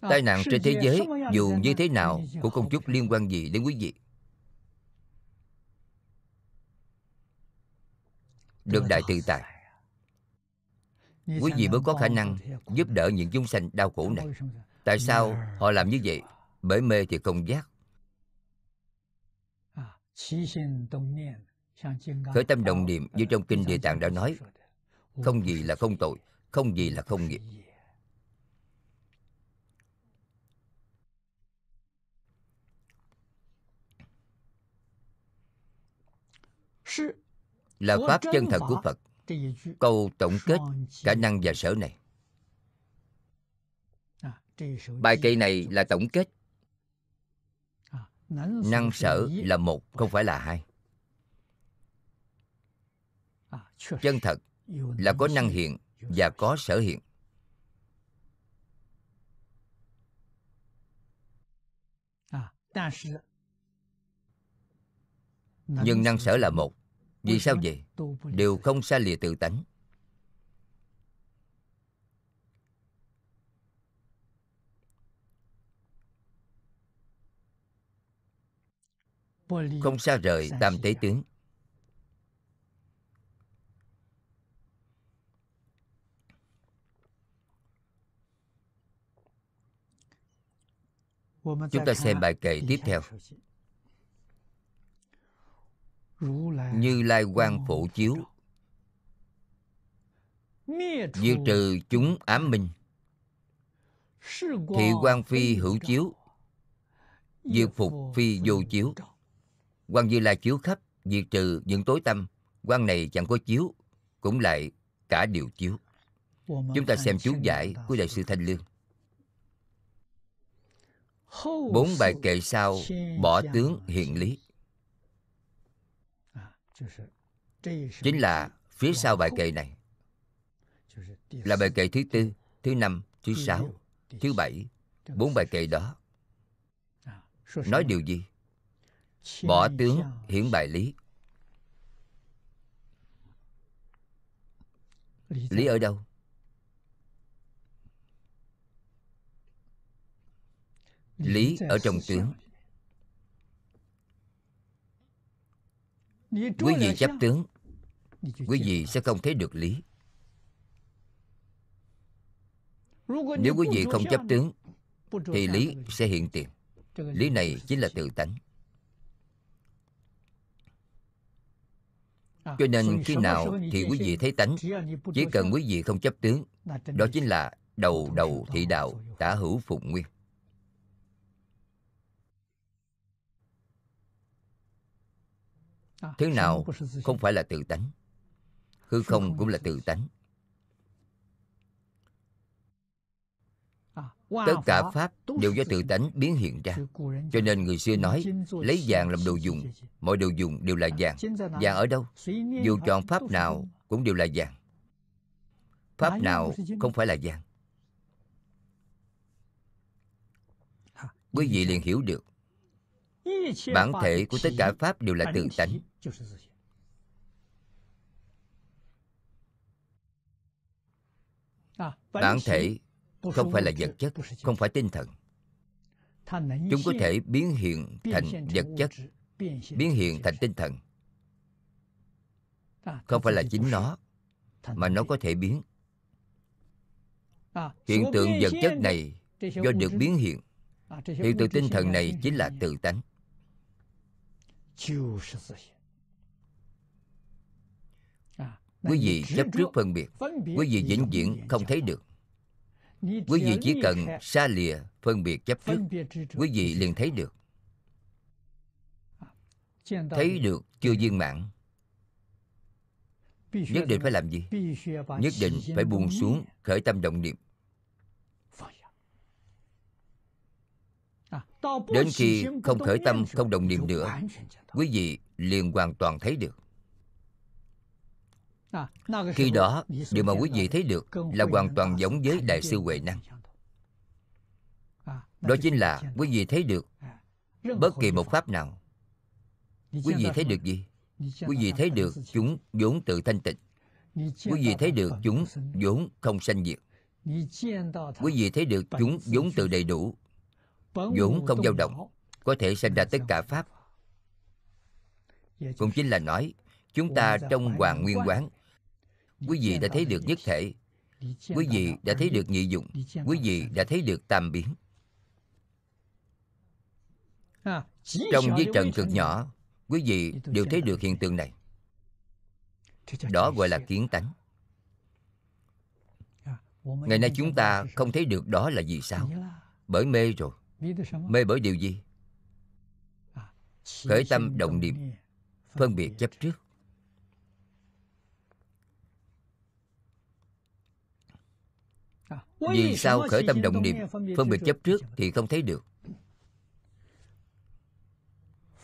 Tai nạn trên thế giới dù như thế nào cũng không chút liên quan gì đến quý vị. Được đại tự tại, quý vị mới có khả năng giúp đỡ những chúng sanh đau khổ này. Tại sao họ làm như vậy? Bởi mê thì không giác. Khởi tâm động niệm như trong Kinh Địa Tạng đã nói, không gì là không tội, không gì là không nghiệp. Là pháp chân thật của Phật. Câu tổng kết khả năng và sở này. Bài kệ này là tổng kết. Năng sở là một, không phải là hai. Chân thật là có năng hiện và có sở hiện. nhưng năng sở là một. Vì sao vậy? Đều không xa lìa tự tánh. Không xa rời Tam Tế Tướng. Chúng ta xem bài kệ tiếp theo. Như Lai Quang phổ chiếu, diệt trừ chúng ám minh. Thị Quang phi hữu chiếu, diệt phục phi vô chiếu. Quang Như Lai chiếu khắp, diệt trừ những tối tâm. Quang này chẳng có chiếu, cũng lại cả điều chiếu. Chúng ta xem chú giải của Đại sư Thanh Lương. Bốn bài kệ sau bỏ tướng hiện lý, chính là phía sau bài kệ này, là bài kệ thứ tư, thứ năm, thứ sáu, thứ bảy. Bốn bài kệ đó nói điều gì? Bỏ tướng hiển bài lý. Lý ở đâu? Lý ở trong tướng. Quý vị chấp tướng, quý vị sẽ không thấy được lý. Nếu quý vị không chấp tướng thì lý sẽ hiện tiền. Lý này chính là tự tánh. Cho nên khi nào thì quý vị thấy tánh? Chỉ cần quý vị không chấp tướng, đó chính là đầu đầu thị đạo, tả hữu phụng nguyên. Thứ nào không phải là tự tánh? Hư không cũng là tự tánh. Tất cả pháp đều do tự tánh biến hiện ra. Cho nên người xưa nói, lấy vàng làm đồ dùng, mọi đồ dùng đều là vàng. Vàng ở đâu? Dù chọn pháp nào cũng đều là vàng. Pháp nào không phải là vàng? Quý vị liền hiểu được bản thể của tất cả pháp đều là tự tánh. Bản thể không phải là vật chất, không phải tinh thần. Chúng có thể biến hiện thành vật chất, biến hiện thành tinh thần. Không phải là chính nó, mà nó có thể biến. Hiện tượng vật chất này do được biến hiện. Hiện tượng tinh thần này chính là tự tánh. Quý vị chấp trước phân biệt, quý vị vĩnh viễn không thấy được. Quý vị chỉ cần xa lìa phân biệt chấp trước, quý vị liền thấy được. Thấy được chưa viên mãn, nhất định phải làm gì? Nhất định phải buông xuống khởi tâm động niệm. Đến khi không khởi tâm, không động niệm nữa, quý vị liền hoàn toàn thấy được. Khi đó, điều mà quý vị thấy được là hoàn toàn giống với Đại sư Huệ Năng. Đó chính là quý vị thấy được bất kỳ một pháp nào. Quý vị thấy được gì? Quý vị thấy được chúng vốn tự thanh tịnh. Quý vị thấy được chúng vốn không sanh diệt. Quý vị thấy được chúng vốn tự đầy đủ, vốn không dao động, có thể sanh ra tất cả pháp. Cũng chính là nói, chúng ta trong Hoàng Nguyên Quán, quý vị đã thấy được nhất thể, quý vị đã thấy được nhị dụng, quý vị đã thấy được tam biến. Trong với trần cực nhỏ, quý vị đều thấy được hiện tượng này. Đó gọi là kiến tánh. Ngày nay chúng ta không thấy được đó là vì sao? Bởi mê rồi. Mê bởi điều gì? Khởi tâm động niệm, phân biệt chấp trước. Vì sao khởi tâm động niệm, phân biệt chấp trước thì không thấy được?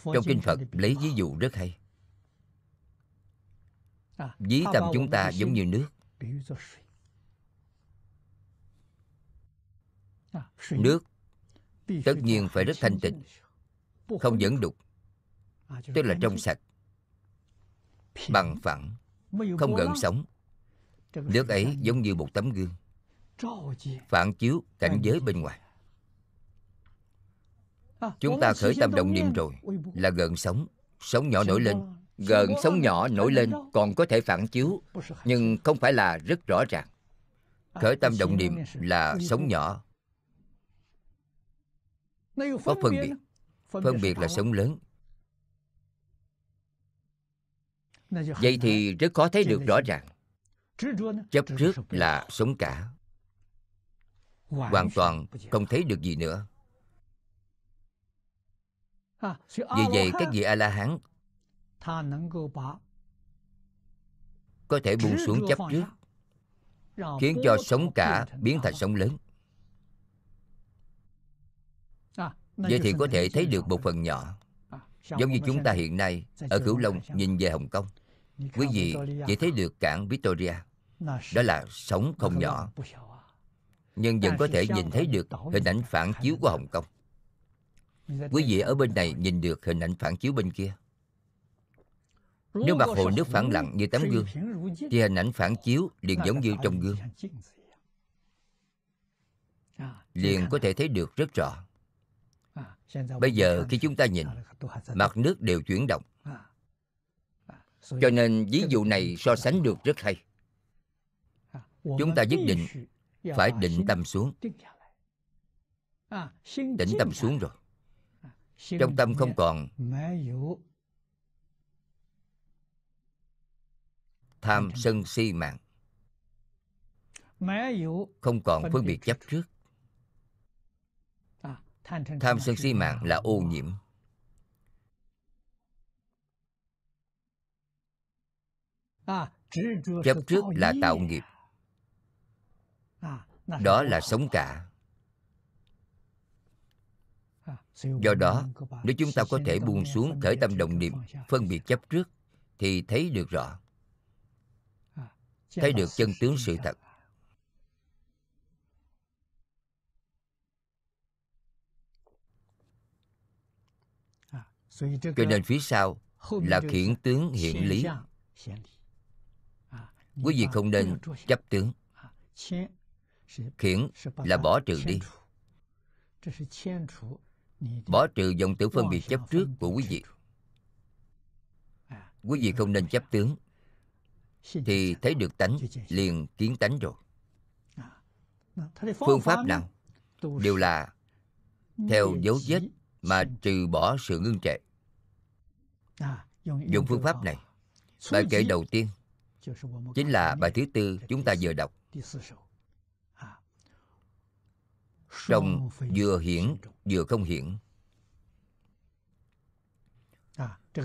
Trong kinh Phật lấy ví dụ rất hay. Ví tâm chúng ta giống như nước. Nước tất nhiên phải rất thanh tịnh, không dẫn đục, tức là trong sạch, bằng phẳng, không gợn sóng. Nước ấy giống như một tấm gương, phản chiếu cảnh giới bên ngoài. Chúng ta khởi tâm động niệm rồi là gợn sóng, sóng nhỏ nổi lên. Gợn sóng nhỏ nổi lên còn có thể phản chiếu, nhưng không phải là rất rõ ràng. Khởi tâm động niệm là sóng nhỏ, có phân biệt. Phân biệt là sóng lớn. Vậy thì rất khó thấy được rõ ràng. Chấp trước là sóng cả, hoàn toàn không thấy được gì nữa. Vì vậy các vị A-la-hán có thể buông xuống chấp trước, khiến cho sóng cả biến thành sóng lớn. Vậy thì có thể thấy được một phần nhỏ. Giống như chúng ta hiện nay ở Cửu Long nhìn về Hồng Kông, quý vị chỉ thấy được cảng Victoria. Đó là sóng không nhỏ, nhưng vẫn có thể nhìn thấy được hình ảnh phản chiếu của Hồng Kông. Quý vị ở bên này nhìn được hình ảnh phản chiếu bên kia. Nếu mặt hồ nước phẳng lặng như tấm gương, thì hình ảnh phản chiếu liền giống như trong gương, liền có thể thấy được rất rõ. Bây giờ khi chúng ta nhìn, mặt nước đều chuyển động. Cho nên ví dụ này so sánh được rất hay. Chúng ta nhất định phải định tâm xuống. Định tâm xuống rồi, trong tâm không còn tham sân si mạng, không còn phân biệt chấp trước. Tham sân si mạng là ô nhiễm. Chấp trước là tạo nghiệp. Đó là sống cả. Do đó, nếu chúng ta có thể buông xuống khởi tâm động niệm, phân biệt chấp trước, thì thấy được rõ, thấy được chân tướng sự thật. Cho nên phía sau là khiển tướng hiện lý. Quý vị không nên chấp tướng. Khiển là bỏ trừ đi, bỏ trừ dòng tử phân biệt chấp trước của quý vị. Quý vị không nên chấp tướng, thì thấy được tánh, liền kiến tánh rồi. Phương pháp nào đều là theo dấu vết mà trừ bỏ sự ngưng trệ. Dùng phương pháp này, bài kệ đầu tiên chính là bài thứ tư chúng ta vừa đọc. Trong vừa hiển vừa không hiển.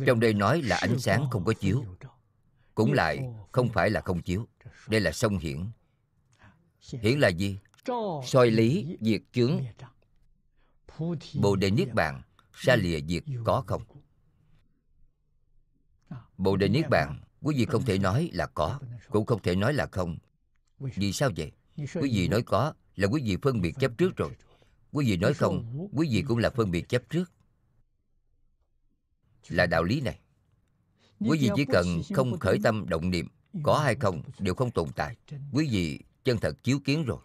Trong đây nói là ánh sáng không có chiếu, cũng lại không phải là không chiếu. Đây là song hiển. Hiển là gì? Soi lý diệt chướng, Bồ Đề Niết Bàn xa lìa diệt có không. Bồ Đề Niết Bàn quý vị không thể nói là có, cũng không thể nói là không. Vì sao vậy? Quý vị nói có là quý vị phân biệt chấp trước rồi. Quý vị nói không, quý vị cũng là phân biệt chấp trước. Là đạo lý này. Quý vị chỉ cần không khởi tâm động niệm, có hay không đều không tồn tại. Quý vị chân thật chiếu kiến rồi.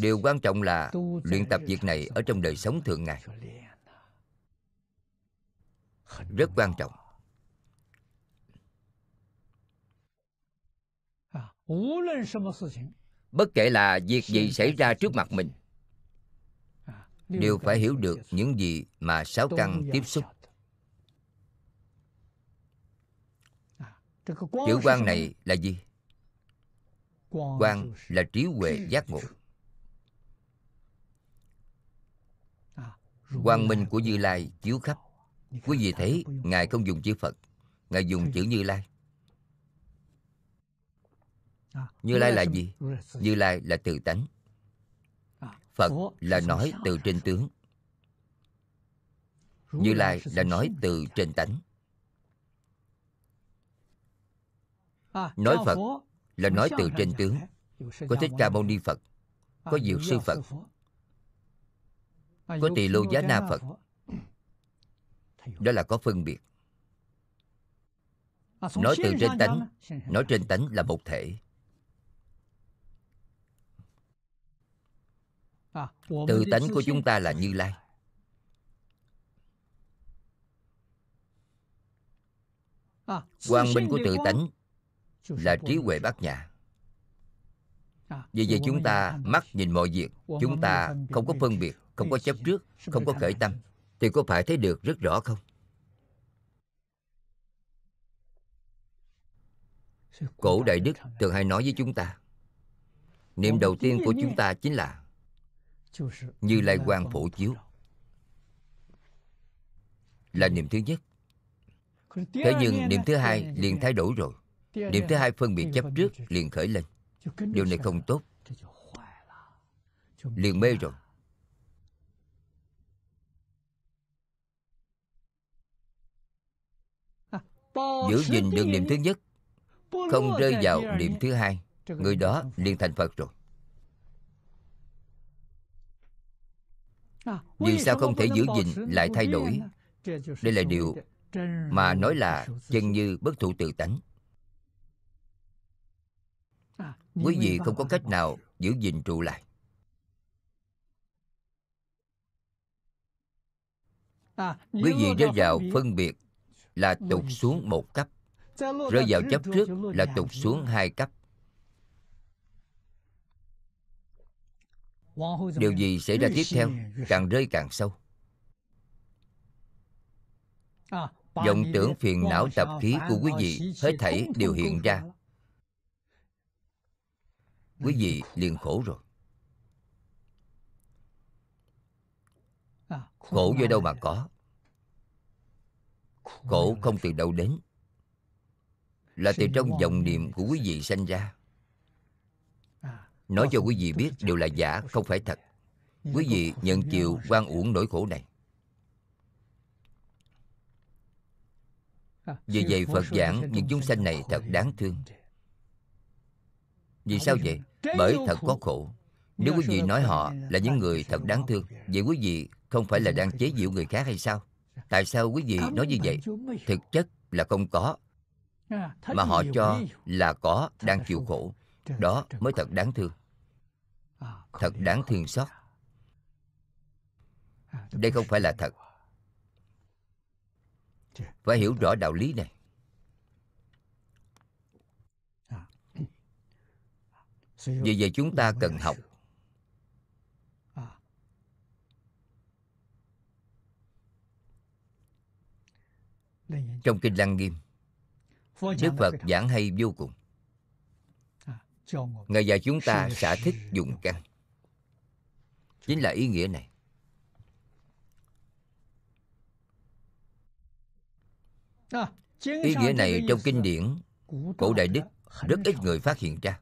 Điều quan trọng là luyện tập việc này ở trong đời sống thường ngày. Rất quan trọng. Bất kể là việc gì xảy ra trước mặt mình, đều phải hiểu được những gì mà sáu căn tiếp xúc. Chữ quang này là gì? Quang là trí huệ giác ngộ. Quang minh của Như Lai chiếu khắp. Quý vị thấy Ngài không dùng chữ Phật, Ngài dùng chữ Như Lai. Như Lai là gì? Như Lai là từ tánh. Phật là nói từ trên tướng. Như Lai là nói từ trên tánh. Nói Phật là nói từ trên tướng. Có Thích Ca Mâu Ni Phật, có Diệu Sư Phật, có Tỳ Lô Giá Na Phật. Đó là có phân biệt. Nói từ trên tánh, nói trên tánh là một thể. Từ tánh của chúng ta là Như Lai. Quang minh của tự tánh là trí huệ bát nhã. Vì vậy chúng ta mắt nhìn mọi việc, chúng ta không có phân biệt, không có chấp trước, không có khởi tâm, thì có phải thấy được rất rõ không? Cổ Đại Đức thường hay nói với chúng ta, niệm đầu tiên của chúng ta chính là Như Lai Quang phổ chiếu, là niệm thứ nhất. Thế nhưng niệm thứ hai liền thay đổi rồi. Niệm thứ hai phân biệt chấp trước liền khởi lên. Điều này không tốt, liền mê rồi. Giữ gìn được niệm thứ nhất, không rơi vào niệm thứ hai, người đó liền thành Phật rồi. Vì sao không thể giữ gìn lại thay đổi? Đây là điều mà nói là chân như bất thụ tự tánh. Quý vị không có cách nào giữ gìn trụ lại. Quý vị rơi vào phân biệt là tụt xuống một cấp, rơi vào chấp trước là tụt xuống hai cấp. Điều gì xảy ra tiếp theo? Càng rơi càng sâu. Vọng tưởng phiền não tập khí của quý vị hết thảy đều hiện ra, quý vị liền khổ rồi. Khổ do đâu mà có? Khổ không từ đâu đến, là từ trong vọng niệm của quý vị sanh ra. Nói cho quý vị biết đều là giả, không phải thật. Quý vị nhận chịu oan uổng nỗi khổ này. Vì vậy Phật giảng những chúng sanh này thật đáng thương. Vì sao vậy? Bởi thật có khổ. Nếu quý vị nói họ là những người thật đáng thương, vậy quý vị không phải là đang chế giễu người khác hay sao? Tại sao quý vị nói như vậy? Thực chất là không có, mà họ cho là có, đang chịu khổ. Đó mới thật đáng thương, thật đáng thương xót. Đây không phải là thật. Phải hiểu rõ đạo lý này. Vì vậy chúng ta cần học. Trong Kinh Lăng Nghiêm, Đức Phật giảng hay vô cùng. Ngài dạy chúng ta xả thích dùng căn, chính là ý nghĩa này. Ý nghĩa này trong kinh điển cổ Đại Đức rất ít người phát hiện ra.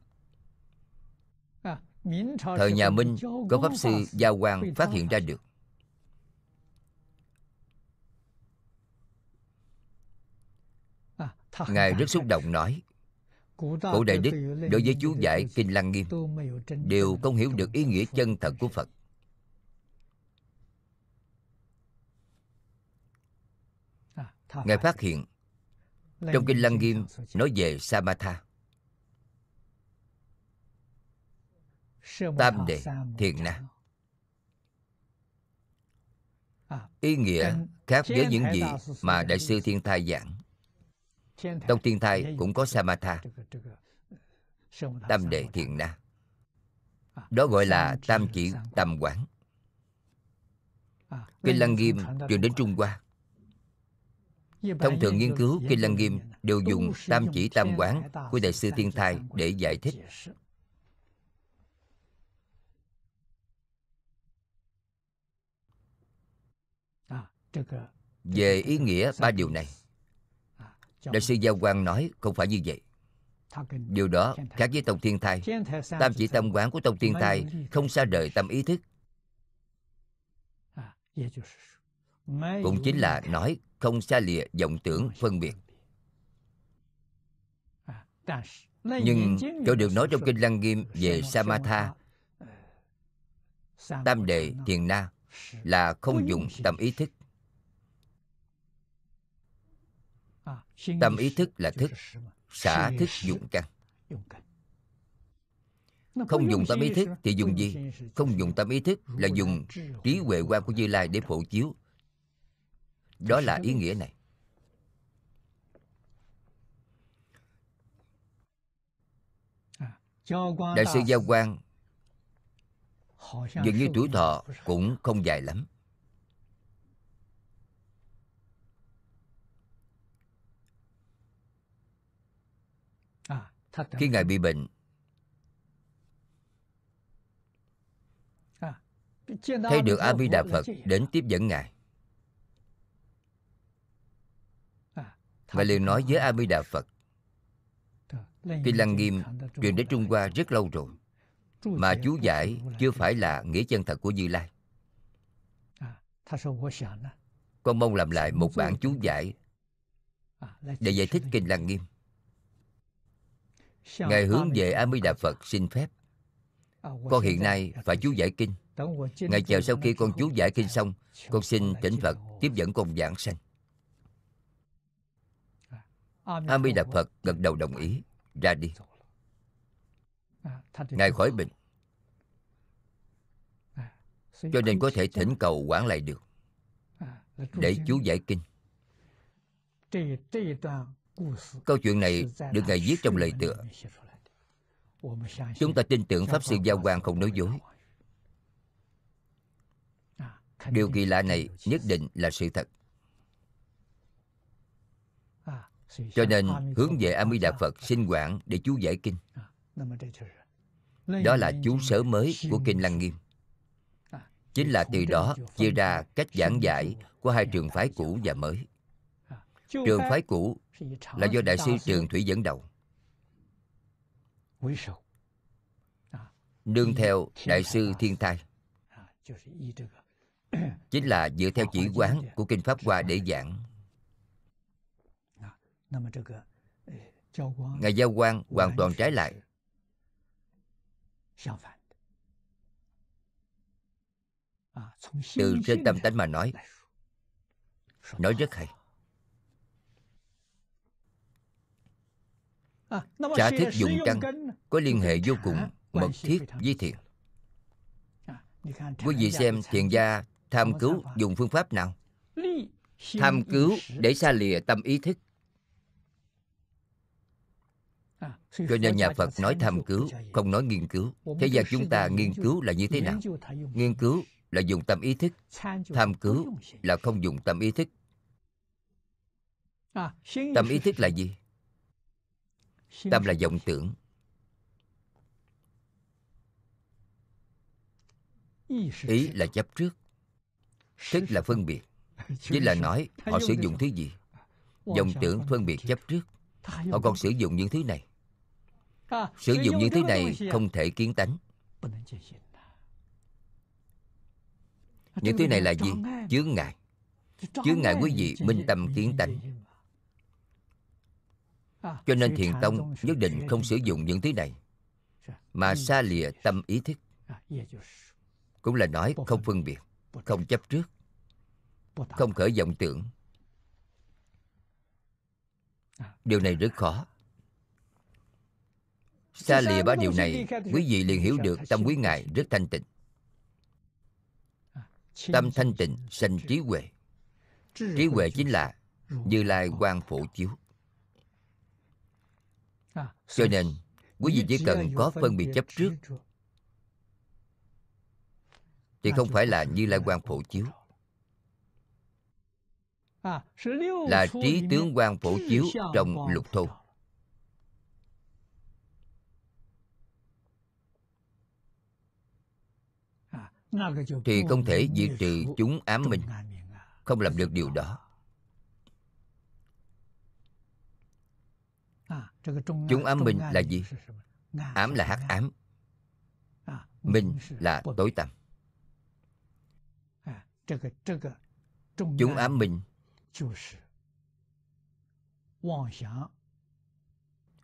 Thời nhà Minh có Pháp sư Giao Quang phát hiện ra được. Ngài rất xúc động nói, cổ Đại Đức đối với chú giải Kinh Lăng Nghiêm đều không hiểu được ý nghĩa chân thật của Phật. Ngài phát hiện trong Kinh Lăng Nghiêm nói về Samatha, tam đề, thiền na, ý nghĩa khác với những gì mà Đại sư Thiên Thai giảng. Trong Thiên Thai cũng có Samatha, tam đề, thiền na. Đó gọi là tam chỉ tam quán. Kinh Lăng Nghiêm truyền đến Trung Hoa, thông thường nghiên cứu Kinh Lăng Nghiêm đều dùng tam chỉ tam quán của Đại sư Thiên Thai để giải thích. Về ý nghĩa ba điều này, Đại sư Giao Quang nói không phải như vậy. Điều đó khác với Tông Thiên Thai. Tam chỉ tam quán của Tông Thiên Thai không xa rời tâm ý thức, cũng chính là nói không xa lìa vọng tưởng phân biệt. Nhưng chỗ được nói trong Kinh Lăng Nghiêm về Samatha, tam đề, thiền na là không dùng tâm ý thức. Tâm ý thức là thức, xả thức dụng căn. Không dùng tâm ý thức thì dùng gì? Không dùng tâm ý thức là dùng trí huệ quan của Như Lai để phổ chiếu. Đó là ý nghĩa này. Đại sư Giao Quang dường như tuổi thọ cũng không dài lắm. Khi Ngài bị bệnh, thấy được A Di Đà Phật đến tiếp dẫn Ngài, Ngài liền nói với A Di Đà Phật, Kinh Lăng Nghiêm truyền đến Trung Hoa rất lâu rồi, mà chú giải chưa phải là nghĩa chân thật của Như Lai. Con mong làm lại một bản chú giải để giải thích Kinh Lăng Nghiêm. Ngài hướng về A Di Đà Phật xin phép, con hiện nay phải chú giải kinh, Ngài chờ sau khi con chú giải kinh xong, con xin thỉnh Phật tiếp dẫn con giảng sanh. A Di Đà Phật gật đầu đồng ý, ra đi. Ngài khỏi bệnh, cho nên có thể thỉnh cầu quản lại được để chú giải kinh. Câu chuyện này được Ngài viết trong lời tựa. Chúng ta tin tưởng Pháp sư Giao Quang không nói dối. Điều kỳ lạ này nhất định là sự thật. Cho nên hướng về A Di Đà Phật xin quản để chú giải kinh. Đó là chú sở mới của Kinh Lăng Nghiêm. Chính là từ đó chia ra cách giảng giải của hai trường phái cũ và mới. Trường phái cũ là do Đại sư Trường Thủy dẫn đầu, nương theo Đại sư Thiên Thai, chính là dựa theo chỉ quán của Kinh Pháp Hoa để giảng. Ngài Giao Quang hoàn toàn trái lại. Từ trên tâm tánh mà nói rất hay. Trả thức dụng căn có liên hệ vô cùng mật thiết với thiền. Quý vị xem thiền gia tham cứu dùng phương pháp nào? Tham cứu để xa lìa tâm ý thức. Cho nên nhà Phật nói tham cứu, không nói nghiên cứu. Thế gian chúng ta nghiên cứu là như thế nào? Nghiên cứu là dùng tâm ý thức, tham cứu là không dùng tâm ý thức. Tâm ý thức là gì? Tâm là vọng tưởng. Ý là chấp trước. Thức là phân biệt. Chính là nói họ sử dụng thứ gì. Vọng tưởng, phân biệt, chấp trước. Họ còn sử dụng những thứ này. Sử dụng những thứ này không thể kiến tánh. Những thứ này là gì? Chướng ngại. Chướng ngại quý vị minh tâm kiến tánh. Cho nên Thiền Tông nhất định không sử dụng những thứ này, mà xa lìa tâm ý thức. Cũng là nói không phân biệt, không chấp trước, không khởi vọng tưởng. Điều này rất khó. Xa lìa ba điều này, quý vị liền hiểu được tâm quý ngài rất thanh tịnh. Tâm thanh tịnh sanh trí huệ. Trí huệ chính là Như Lai quang phổ chiếu. Cho nên, quý vị chỉ cần có phân biệt chấp trước thì không phải là Như Lai quang phổ chiếu, là trí tướng quang phổ chiếu trong lục thô. Thì không thể diệt trừ chúng ám minh, không làm được điều đó. Chúng ám minh là gì? Ám là hắc ám, minh là tối tăm. Chúng ám minh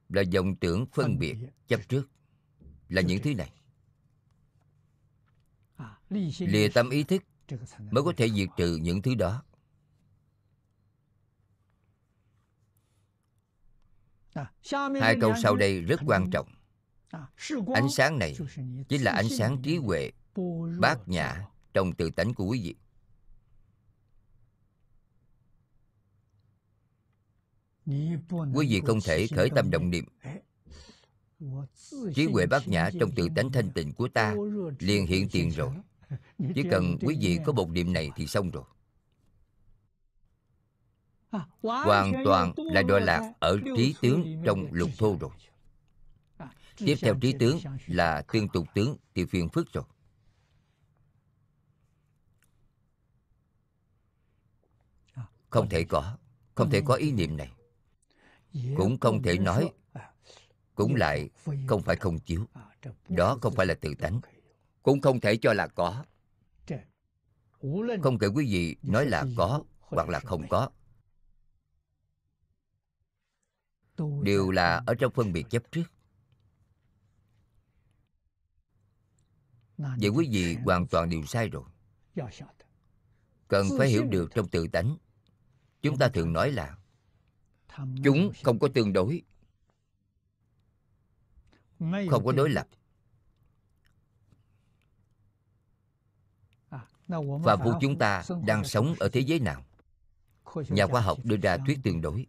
là vọng tưởng, phân biệt, chấp trước, là những thứ này. Lìa tâm ý thức mới có thể diệt trừ những thứ đó. Hai câu sau đây rất quan trọng. Ánh sáng này chính là ánh sáng trí huệ bát nhã trong tự tánh của quý vị. Quý vị không thể khởi tâm động niệm. Trí huệ bát nhã trong tự tánh thanh tịnh của ta liền hiện tiền rồi. Chỉ cần quý vị có một niệm này thì xong rồi. Hoàn toàn là đọa lạc ở trí tướng trong lục thô rồi. Tiếp theo trí tướng là tương tục tướng thì phiền phức rồi. Không thể có, không thể có ý niệm này. Cũng không thể nói, cũng lại không phải không chiếu. Đó không phải là tự tánh. Cũng không thể cho là có. Không kể quý vị nói là có hoặc là không có, đều là ở trong phân biệt chấp trước. Vậy quý vị hoàn toàn đều sai rồi. Cần phải hiểu được trong tự tánh. Chúng ta thường nói là chúng không có tương đối, không có đối lập. Và phụ chúng ta đang sống ở thế giới nào? Nhà khoa học đưa ra thuyết tương đối.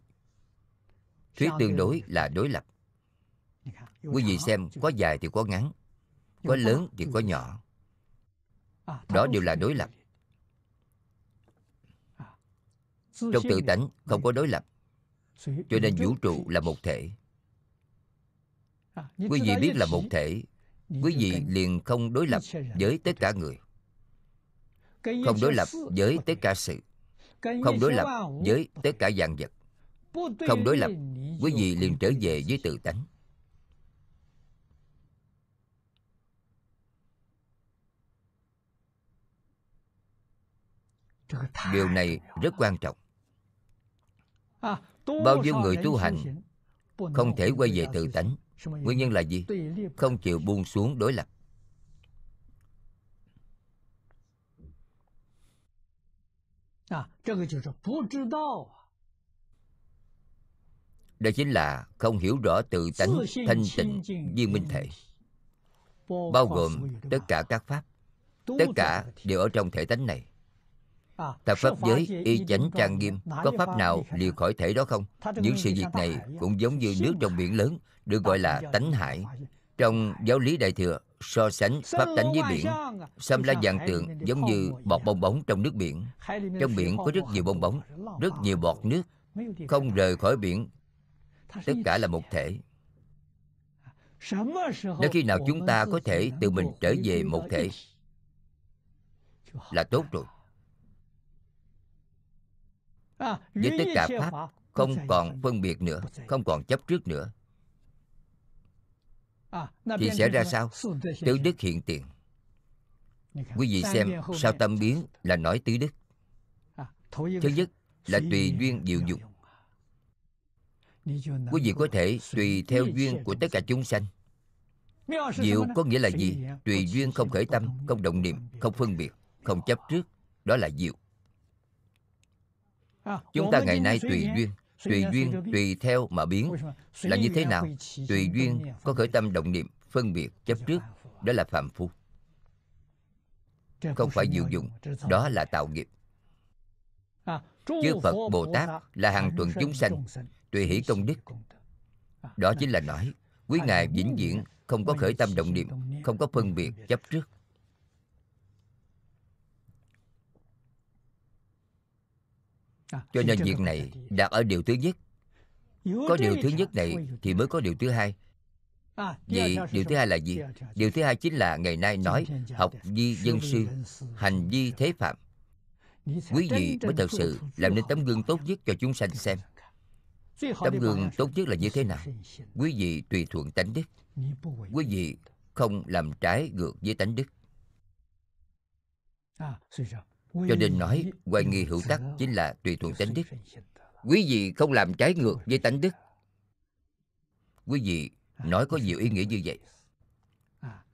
Thuyết tương đối là đối lập. Quý vị xem, có dài thì có ngắn, có lớn thì có nhỏ. Đó đều là đối lập. Trong tự tánh không có đối lập, cho nên vũ trụ là một thể. Quý vị biết là một thể, quý vị liền không đối lập với tất cả người, không đối lập với tất cả sự, không đối lập với tất cả vạn vật. Không đối lập, quý vị liền trở về với tự tánh. Điều này rất quan trọng. Bao nhiêu người tu hành không thể quay về tự tánh. Nguyên nhân là gì? Không chịu buông xuống đối lập. Đây chính là không hiểu rõ tự tánh thanh tịnh viên minh thể, bao gồm tất cả các pháp. Tất cả đều ở trong thể tánh này. Thập pháp giới y chánh trang nghiêm, có pháp nào lìa khỏi thể đó không? Những sự việc này cũng giống như nước trong biển lớn, được gọi là tánh hải. Trong giáo lý Đại Thừa, so sánh pháp tánh với biển, xâm la vạn tượng giống như bọt bong bóng trong nước biển. Trong biển có rất nhiều bong bóng, rất nhiều bọt nước, không rời khỏi biển. Tất cả là một thể. Nếu khi nào chúng ta có thể tự mình trở về một thể là tốt rồi. Với tất cả pháp không còn phân biệt nữa, không còn chấp trước nữa, thì sẽ ra sao? Tứ đức hiện tiền. Quý vị xem, sao tâm biến là nói tứ đức. Thứ nhất là tùy duyên diệu dụng. Quý vị có thể tùy theo duyên của tất cả chúng sanh. Diệu có nghĩa là gì? Tùy duyên không khởi tâm, không động niệm, không phân biệt, không chấp trước. Đó là diệu. Chúng ta ngày nay tùy duyên, tùy theo mà biến. Là như thế nào? Tùy duyên có khởi tâm động niệm, phân biệt, chấp trước. Đó là phàm phu. Không phải diệu dụng, đó là tạo nghiệp. Chư Phật, Bồ Tát là hàng tuần chúng sanh, tùy hỷ công đức. Đó chính là nói, quý Ngài vĩnh viễn không có khởi tâm động niệm, không có phân biệt, chấp trước. Cho nên việc này đạt ở điều thứ nhất. Có điều thứ nhất này thì mới có điều thứ hai. Vậy điều thứ hai là gì? Điều thứ hai chính là ngày nay nói học vi dân sư, hành vi thế phạm. Quý vị mới thật sự làm nên tấm gương tốt nhất cho chúng sanh xem. Tấm gương tốt nhất là như thế nào? Quý vị tùy thuận tánh đức. Quý vị không làm trái ngược với tánh đức. Cho nên nói, hoài nghi hữu tắc chính là tùy thuận tánh đức. Quý vị không làm trái ngược với tánh đức. Quý vị nói có nhiều ý nghĩa như vậy.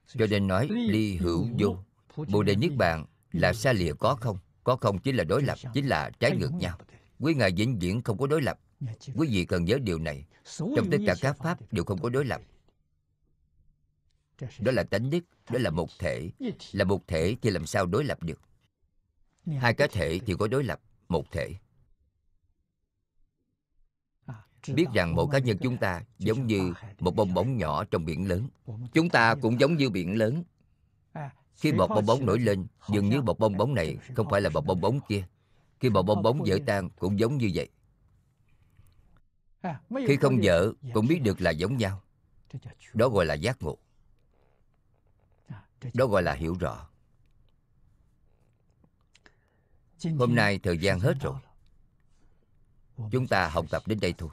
Cho nên nói, ly hữu vô. Bồ đề niết bàn là xa lìa có không. Có không chính là đối lập, chính là trái ngược nhau. Quý Ngài vĩnh viễn không có đối lập, Quý vị cần nhớ điều này. Trong tất cả các pháp đều không có đối lập. Đó là tánh đức, đó là một thể. Là một thể thì làm sao đối lập được? Hai cá thể thì có đối lập, một thể. Biết rằng mỗi cá nhân chúng ta giống như một bong bóng nhỏ trong biển lớn. Chúng ta cũng giống như biển lớn. Khi một bong bóng nổi lên, dường như một bong bóng này không phải là một bong bóng kia. Khi một bong bóng vỡ tan cũng giống như vậy. Khi không vỡ cũng biết được là giống nhau. Đó gọi là giác ngộ. Đó gọi là hiểu rõ. Hôm nay thời gian hết rồi. Chúng ta học tập đến đây thôi.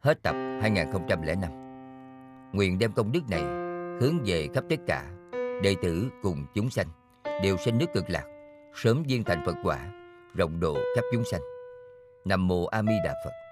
Hết tập 2005. Nguyện đem công đức này hướng về khắp tất cả đệ tử cùng chúng sanh, đều sanh nước cực lạc, sớm viên thành Phật quả, rộng độ khắp chúng sanh. Nam mô A Di Đà Phật.